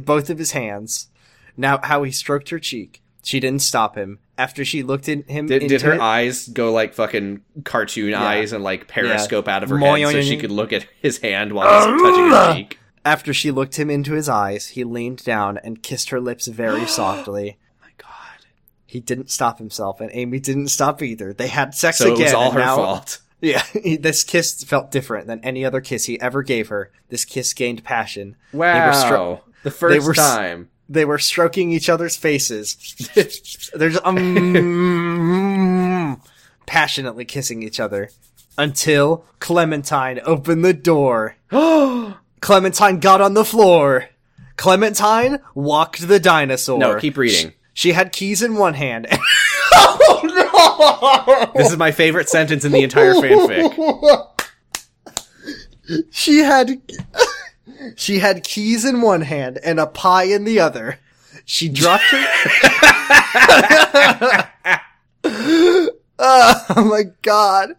both of his hands. Now, how he stroked her cheek. She didn't stop him. After she looked at him... Did, did her it, eyes go like fucking cartoon yeah. eyes and like periscope yeah. out of her Moy- head so she could look at his hand while he was touching her cheek? After she looked him into his eyes, he leaned down and kissed her lips very softly. Oh my god. He didn't stop himself and Amy didn't stop either. They had sex so again. So it was all her now, fault. Yeah, this kiss felt different than any other kiss he ever gave her. This kiss gained passion. Wow. They were stro- the first were time. S- They were stroking each other's faces. They're just, um, passionately kissing each other. Until Clementine opened the door. Clementine got on the floor. Clementine walked the dinosaur. No, keep reading. She, she had keys in one hand. Oh, no! This is my favorite sentence in the entire fanfic. She had... She had keys in one hand and a pie in the other. She dropped her... Oh my god.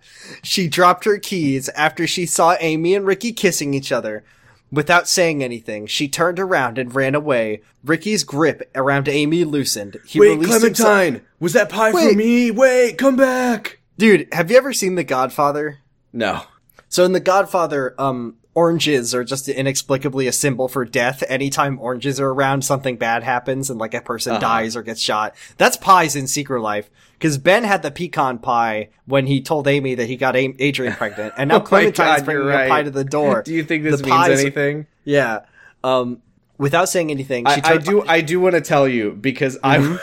She dropped her keys after she saw Amy and Ricky kissing each other. Without saying anything, she turned around and ran away. Ricky's grip around Amy loosened. He Wait, released Clementine! Himself. Was that pie Wait. for me? Wait, come back! Dude, have you ever seen The Godfather? No. So in The Godfather, um... oranges are just inexplicably a symbol for death. Anytime oranges are around, something bad happens and like a person uh-huh. dies or gets shot. That's pies in Secret Life. Because Ben had the pecan pie when he told Amy that he got a- Adrian pregnant. And now oh Clementine's God, bringing right. a pie to the door. Do you think this the means pies, anything? Yeah. Um, without saying anything. She I, told- I do I do want to tell you because mm-hmm.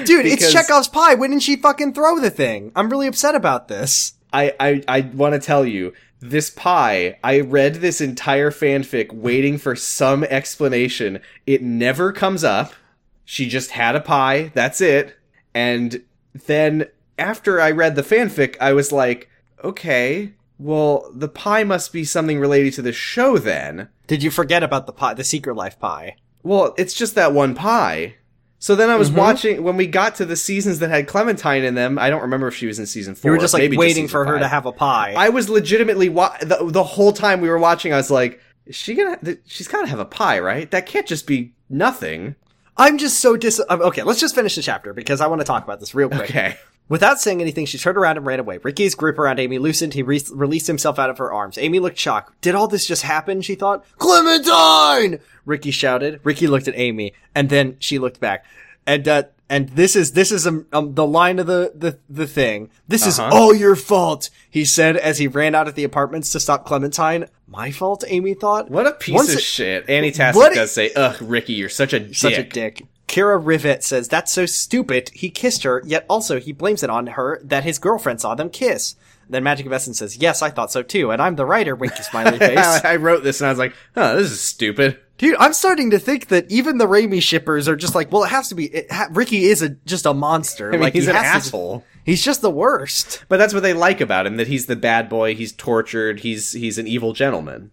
I... Dude, because... it's Chekhov's pie. When didn't she fucking throw the thing? I'm really upset about this. I, I, I want to tell you. This pie, I read this entire fanfic waiting for some explanation. It never comes up. She just had a pie. That's it. And then after I read the fanfic, I was like, okay, well, the pie must be something related to the show then. Did you forget about the pie, the Secret Life pie? Well, it's just that one pie. So then I was mm-hmm. watching, when we got to the seasons that had Clementine in them, I don't remember if she was in season four. You were just like maybe waiting just for her five. to have a pie. I was legitimately, wa- the, the whole time we were watching, I was like, is she gonna, th- she's gotta have a pie, right? That can't just be nothing. I'm just so dis, um, okay, let's just finish the chapter because I want to talk about this real quick. Okay. Without saying anything, she turned around and ran away. Ricky's grip around Amy loosened. He re- released himself out of her arms. Amy looked shocked. Did all this just happen? She thought. Clementine! Ricky shouted. Ricky looked at Amy, and then she looked back. And uh, and this is this is um, um the line of the the, the thing. This uh-huh. is all your fault, he said as he ran out of the apartments to stop Clementine. My fault, Amy thought. What a piece Once of it, shit. Annie Tassett does say, ugh, Ricky, you're such a dick. Such a dick. Kira Rivet says, that's so stupid. He kissed her, yet also he blames it on her that his girlfriend saw them kiss. Then Magic of Essence says, yes, I thought so too, and I'm the writer, winky smiley face. I wrote this and I was like, oh, this is stupid. Dude, I'm starting to think that even the Raimi shippers are just like, well, it has to be, it ha- Ricky is a, just a monster. I mean, like, he's he an asshole. To, he's just the worst. But that's what they like about him, that he's the bad boy, he's tortured, he's he's an evil gentleman.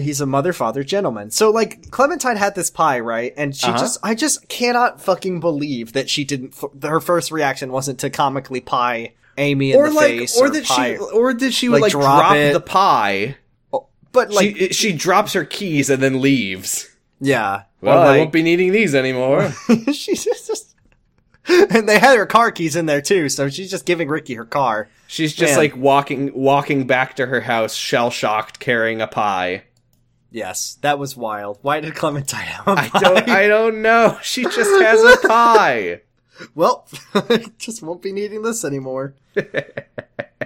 He's a mother, father, gentleman. So, like, Clementine had this pie, right? And she uh-huh. just, I just cannot fucking believe that she didn't, her first reaction wasn't to comically pie Amy in or the like, face. Or, or that pie, she, or that she would, like, like drop, drop the pie. But, like, she, she drops her keys and then leaves. Yeah. Well, like, I won't be needing these anymore. She's just, and they had her car keys in there too, so she's just giving Ricky her car. She's just, Man. like, walking, walking back to her house, shell-shocked, carrying a pie. Yes, that was wild. Why did Clementine have a pie? I don't, I don't know. She just has a pie. Well, I just won't be needing this anymore.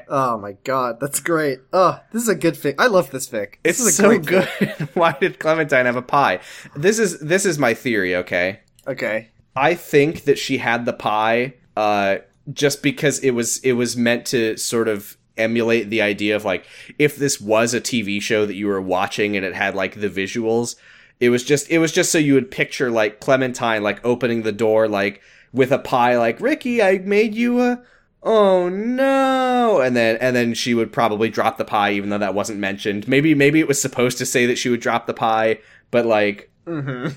Oh my god, that's great. Oh, this is a good fic. I love this fic. This it's is a so great good. Why did Clementine have a pie? This is this is my theory, okay? Okay. I think that she had the pie uh, just because it was it was meant to sort of emulate the idea of, like, if this was a T V show that you were watching and it had, like, the visuals, it was just it was just so you would picture, like, Clementine, like, opening the door, like, with a pie, like, Ricky, I made you a, oh no, and then and then she would probably drop the pie, even though that wasn't mentioned. Maybe maybe it was supposed to say that she would drop the pie, but, like, mm-hmm.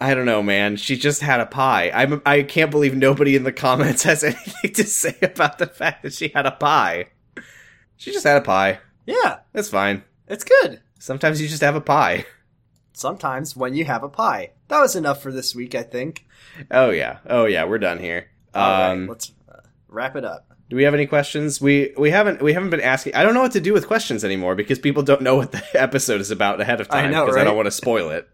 I don't know, man. She just had a pie. I'm, I can't believe nobody in the comments has anything to say about the fact that she had a pie. She just had a pie. Yeah. That's fine. It's good. Sometimes you just have a pie. Sometimes when you have a pie. That was enough for this week, I think. Oh, yeah. Oh, yeah. We're done here. All um, right. Let's uh, wrap it up. Do we have any questions? We we haven't we haven't been asking. I don't know what to do with questions anymore because people don't know what the episode is about ahead of time. Because I know, right? I don't want to spoil it.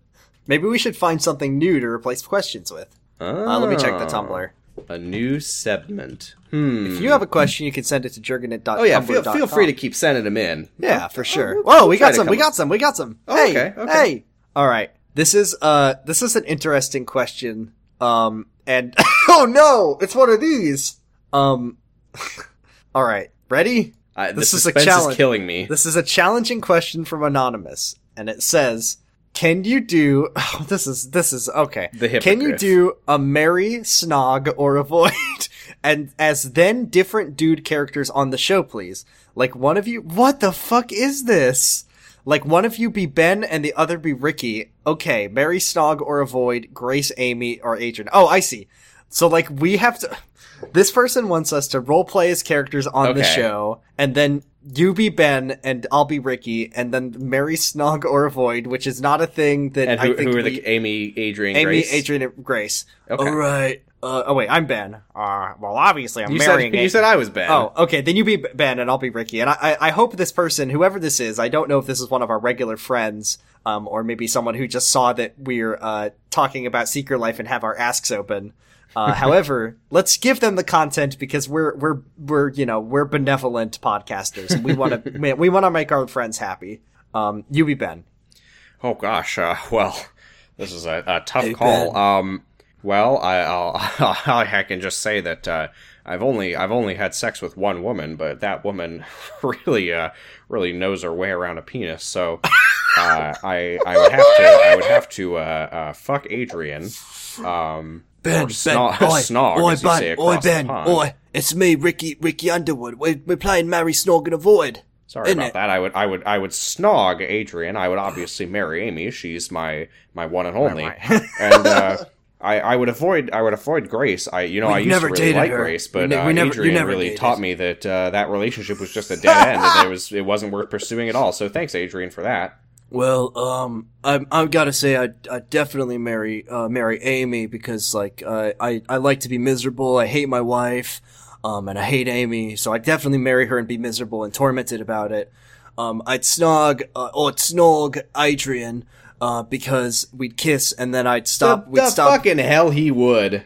Maybe we should find something new to replace questions with. Oh. Uh, let me check the Tumblr. A new segment. Hmm. If you have a question, you can send it to jurgen it dot tumblr dot com. Oh yeah, feel, feel free to keep sending them in. Yeah, oh, for sure. Oh, oh we got some. We got some. We got some. Oh, hey, okay, okay. Hey. All right. This is uh this is an interesting question. Um and oh no, it's one of these. Um All right. Ready? Uh, this this is a challenge. Is killing me. This is a challenging question from Anonymous, and it says, Can you do, oh, this is, this is, okay. The hypocrite. Can you do a marry, snog, or avoid, and as then different dude characters on the show, please? Like one of you, what the fuck is this? Like one of you be Ben and the other be Ricky. Okay, marry, snog, or avoid, Grace, Amy, or Adrian. Oh, I see. So, like, we have to, this person wants us to roleplay as characters on okay. the show, and then you be Ben, and I'll be Ricky, and then marry, snog, or avoid, which is not a thing that and who, I think who are we, the Amy, Adrian, Amy, Grace? Amy, Adrian, and Grace. Okay. All right. Uh, oh wait, I'm Ben. Uh, well, obviously I'm you marrying said, it. You said I was Ben. Oh, okay, then you be Ben and I'll be Ricky. And I, I, I hope this person, whoever this is, I don't know if this is one of our regular friends, um, or maybe someone who just saw that we're uh talking about Secret Life and have our asks open. Uh, however, let's give them the content because we're we're we're you know we're benevolent podcasters and we want to we want to make our friends happy. Um, you be Ben. Oh gosh, uh, well, this is a, a tough hey, call. Ben. Um. Well, I I'll, I can just say that uh, I've only I've only had sex with one woman, but that woman really uh, really knows her way around a penis. So uh, I I would have to I would have to uh, uh, fuck Adrian. Um, Ben, snog, Ben, oi, snog, oi, Ben, oi, Ben, oi! It's me, Ricky, Ricky Underwood. We're, we're playing marry, snog, and avoid. Sorry Isn't about it? that. I would, I would, I would snog Adrian. I would obviously marry Amy. She's my my one and only. and. Uh, I, I would avoid I would avoid Grace. I you know we I used to really like her. Grace, but ne- uh, never, Adrian really dated. taught me that uh, that relationship was just a dead end. And it was it wasn't worth pursuing at all. So thanks, Adrian, for that. Well, um, I I've got to say I I definitely marry uh, marry Amy because like uh, I I like to be miserable. I hate my wife, um, and I hate Amy. So I definitely marry her and be miserable and tormented about it. Um, I'd snog uh, or snog Adrian. Uh, because we'd kiss and then I'd stop. The, we'd the stop. Fucking hell he would.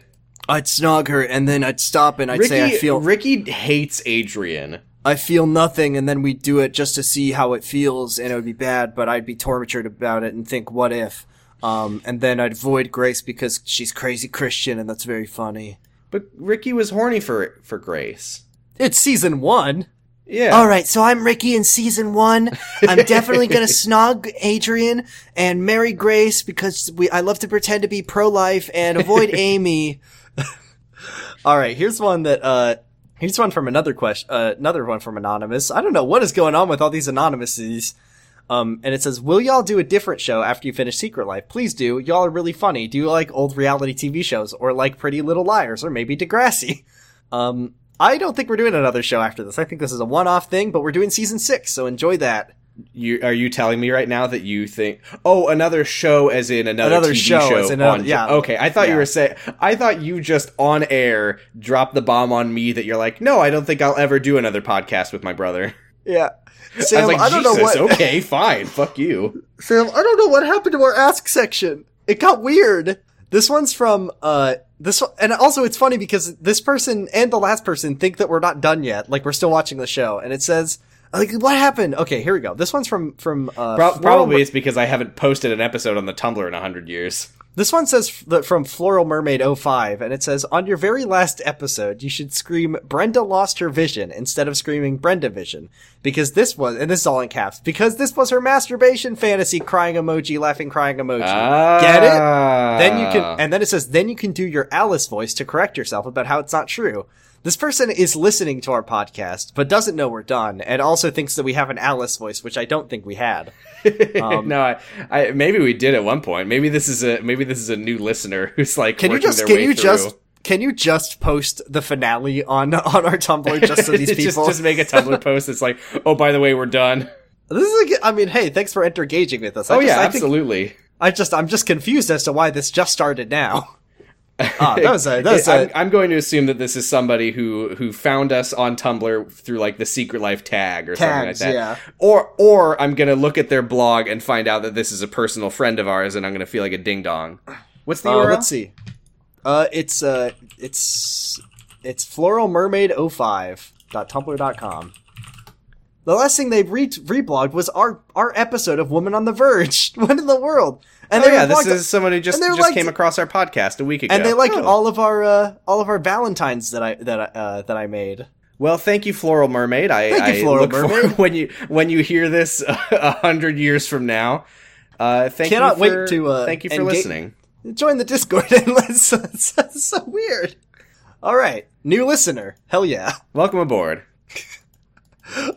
I'd snog her and then I'd stop and I'd Ricky, say I feel. Ricky hates Adrian. I feel nothing and then we'd do it just to see how it feels and it would be bad, but I'd be tortured about it and think, what if? Um, and then I'd avoid Grace because she's crazy Christian and that's very funny. But Ricky was horny for for Grace. It's season one. Yeah. All right, so I'm Ricky in season one. I'm definitely going to snog Adrian and marry Grace because we. I love to pretend to be pro-life and avoid Amy. All right, here's one that uh, here's one from another question. Uh, another one from anonymous. I don't know what is going on with all these anonymouses. Um, and it says, "Will y'all do a different show after you finish Secret Life? Please do. Y'all are really funny. Do you like old reality T V shows or like Pretty Little Liars or maybe Degrassi?" Um. I don't think we're doing another show after this. I think this is a one-off thing, but we're doing season six, so enjoy that. You, are you telling me right now that you think, oh, another show as in another, another T V show? show as in another, on, yeah. Okay, I thought yeah. you were saying, I thought you just on air dropped the bomb on me that you're like, no, I don't think I'll ever do another podcast with my brother. Yeah. Sam, I was like, I don't Jesus, know what. okay, fine, fuck you. Sam, I don't know what happened to our ask section. It got weird. This one's from, uh, this, and also it's funny because this person and the last person think that we're not done yet. Like, we're still watching the show. And it says, like, what happened? Okay, here we go. This one's from, from, uh, Pro- probably Mer- it's because I haven't posted an episode on the Tumblr in a hundred years. This one says f- from Floral Mermaid oh five, and it says, on your very last episode, you should scream, Brenda lost her vision, instead of screaming Brenda vision. Because this was, and this is all in caps, because this was her masturbation fantasy, crying emoji, laughing, crying emoji. Ah. Get it? Then you can, and then it says, then you can do your Alice voice to correct yourself about how it's not true. This person is listening to our podcast, but doesn't know we're done, and also thinks that we have an Alice voice, which I don't think we had. Um, no, I, I, maybe we did at one point. Maybe this is a maybe this is a new listener who's like can working you just, their can way you through. Just, can you just post the finale on, on our Tumblr just so these people... just, just make a Tumblr post that's like, oh, by the way, we're done. This is like, I mean, hey, thanks for engaging with us. I oh, just, yeah, I absolutely. Think, I just, I'm just confused as to why this just started now. Oh, that was a, that was a... I'm, I'm going to assume that this is somebody who, who found us on Tumblr through like the Secret Life tag or Tags, something like that. Yeah. Or or I'm going to look at their blog and find out that this is a personal friend of ours, and I'm going to feel like a ding dong. What's the uh, U R L? Let's see. Uh, it's uh, it's it's floral mermaid oh five dot tumblr dot com. The last thing they re- reblogged was our our episode of Woman on the Verge. What in the world? And oh, they yeah, this is someone who just, just like, came across our podcast a week ago. And they liked oh. all of our uh, all of our Valentines that I that I, uh, that I made. Well, thank you, Floral Mermaid. I, thank you, Floral I look Mermaid. When you when you hear this a uh, hundred years from now, uh, thank Cannot you. Cannot wait to uh, thank you for listening. Ga- join the Discord. And let's, it's, it's so weird. All right, new listener. Hell yeah! Welcome aboard.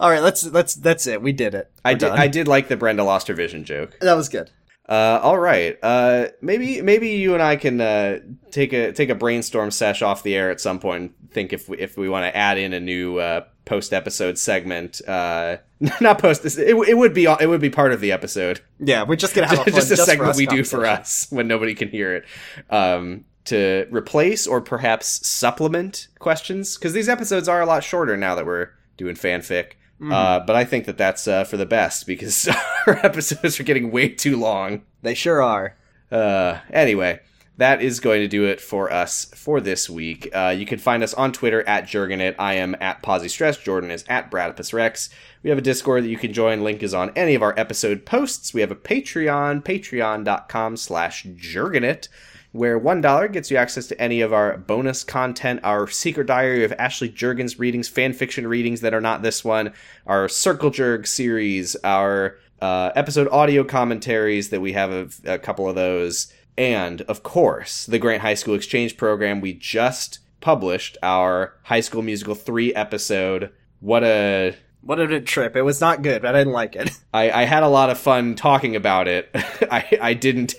All right, let's let's that's it. We did it. We're I did done. I did like the Brenda lost her vision joke. That was good. Uh, all right. Uh, maybe maybe you and I can uh, take a take a brainstorm sesh off the air at some point and think if we if we want to add in a new uh, post episode segment. Uh, not post this. It, it would be it would be part of the episode. Yeah, we're just gonna have a fun, just a just segment we do for us when nobody can hear it. Um, to replace or perhaps supplement questions, because these episodes are a lot shorter now that we're doing fanfic. Mm. Uh, but I think that that's uh, for the best, because our episodes are getting way too long. They sure are. Uh, anyway, that is going to do it for us for this week. Uh, you can find us on Twitter at Jurgen It. I am at Posy Stress. Jordan is at Bradipus Rex. We have a Discord that you can join. Link is on any of our episode posts. We have a Patreon, patreon.com slash Jurgen It. Where one dollar gets you access to any of our bonus content, our Secret Diary of Ashley Jurgen's readings, fan fiction readings that are not this one, our Circle Jerk series, our uh, episode audio commentaries that we have a, a couple of those, and, of course, the Grant High School Exchange Program. We just published our High School Musical three episode. What a... What a trip. It was not good, but I didn't like it. I, I had a lot of fun talking about it. I, I didn't...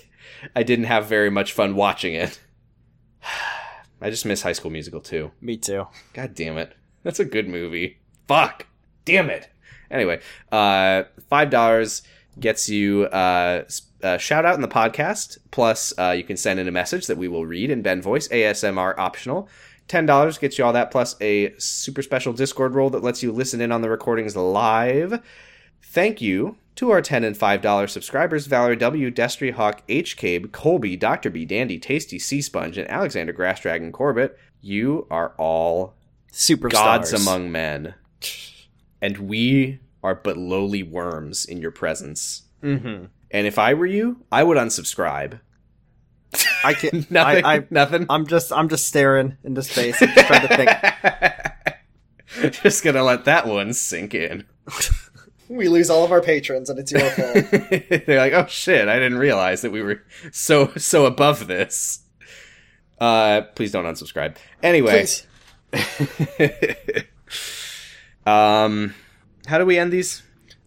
I didn't have very much fun watching it. I just miss High School Musical two. Me too. God damn it. That's a good movie. Fuck. Damn it. Anyway, uh, five dollars gets you uh, a shout out in the podcast. Plus, uh, you can send in a message that we will read in Ben voice, A S M R optional. ten dollars gets you all that, plus a super special Discord role that lets you listen in on the recordings live. Thank you to our ten dollars and five dollars subscribers, Valerie W., Destry Hawk, H. Cabe, Colby, Doctor B. Dandy, Tasty Sea Sponge, and Alexander Grass Dragon Corbett. You are all super gods among men. And we are but lowly worms in your presence. Mm-hmm. And if I were you, I would unsubscribe. I can't. nothing, I, I, nothing? I'm just, I'm just staring into space and just trying to think. Just gonna let that one sink in. We lose all of our patrons, and it's your fault. They're like, oh, shit, I didn't realize that we were so so above this. Uh, please don't unsubscribe. Anyway. um, how do we end these?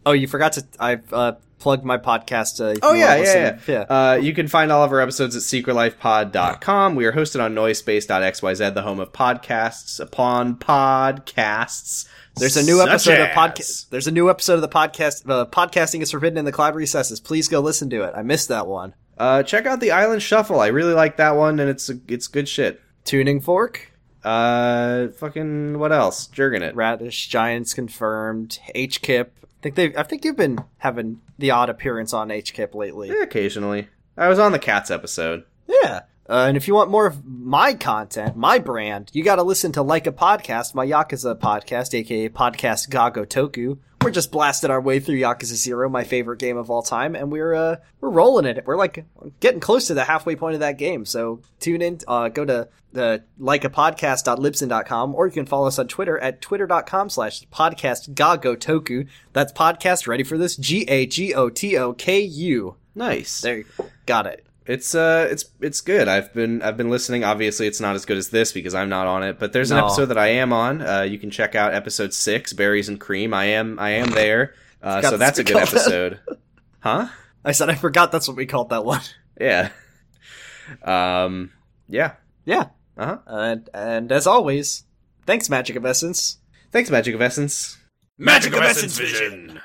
Oh, you forgot to... I've uh, plugged my podcast. Uh, oh, yeah, yeah, yeah. yeah. Uh, you can find all of our episodes at secret life pod dot com. We are hosted on noise space dot x y z, the home of podcasts upon podcasts. There's a new Such episode as. of podcast. There's a new episode of the podcast. Uh, podcasting is forbidden in the cloud recesses. Please go listen to it. I missed that one. Uh, check out the Island Shuffle. I really like that one, and it's a, it's good shit. Tuning Fork. Uh, fucking what else? Jurgen It. Radish Giants confirmed. H Kip. I think they. I think you've been having the odd appearance on H Kip lately. Yeah, occasionally. I was on the Cats episode. Yeah. Uh, and if you want more of my content, my brand, you got to listen to Like a Podcast, my Yakuza podcast, a k a. Podcast Gago Toku. We're just blasting our way through Yakuza Zero, my favorite game of all time, and we're uh, we're rolling it. We're like getting close to the halfway point of that game, so tune in, uh, go to the like a podcast dot libsyn dot com, or you can follow us on Twitter at twitter.com slash podcast Gago Toku. That's podcast ready for this, G A G O T O K U. Nice. There you go. Got it. It's uh, it's it's good. I've been I've been listening. Obviously, it's not as good as this because I'm not on it. But there's an no. episode that I am on. Uh, you can check out episode six, Berries and Cream. I am I am there. Uh, so that's a good episode, that. Huh? I said I forgot. That's what we called that one. Yeah. Um. Yeah. Yeah. Uh-huh. And and as always, thanks, Magic of Essence. Thanks, Magic of Essence. Magic of Essence Vision.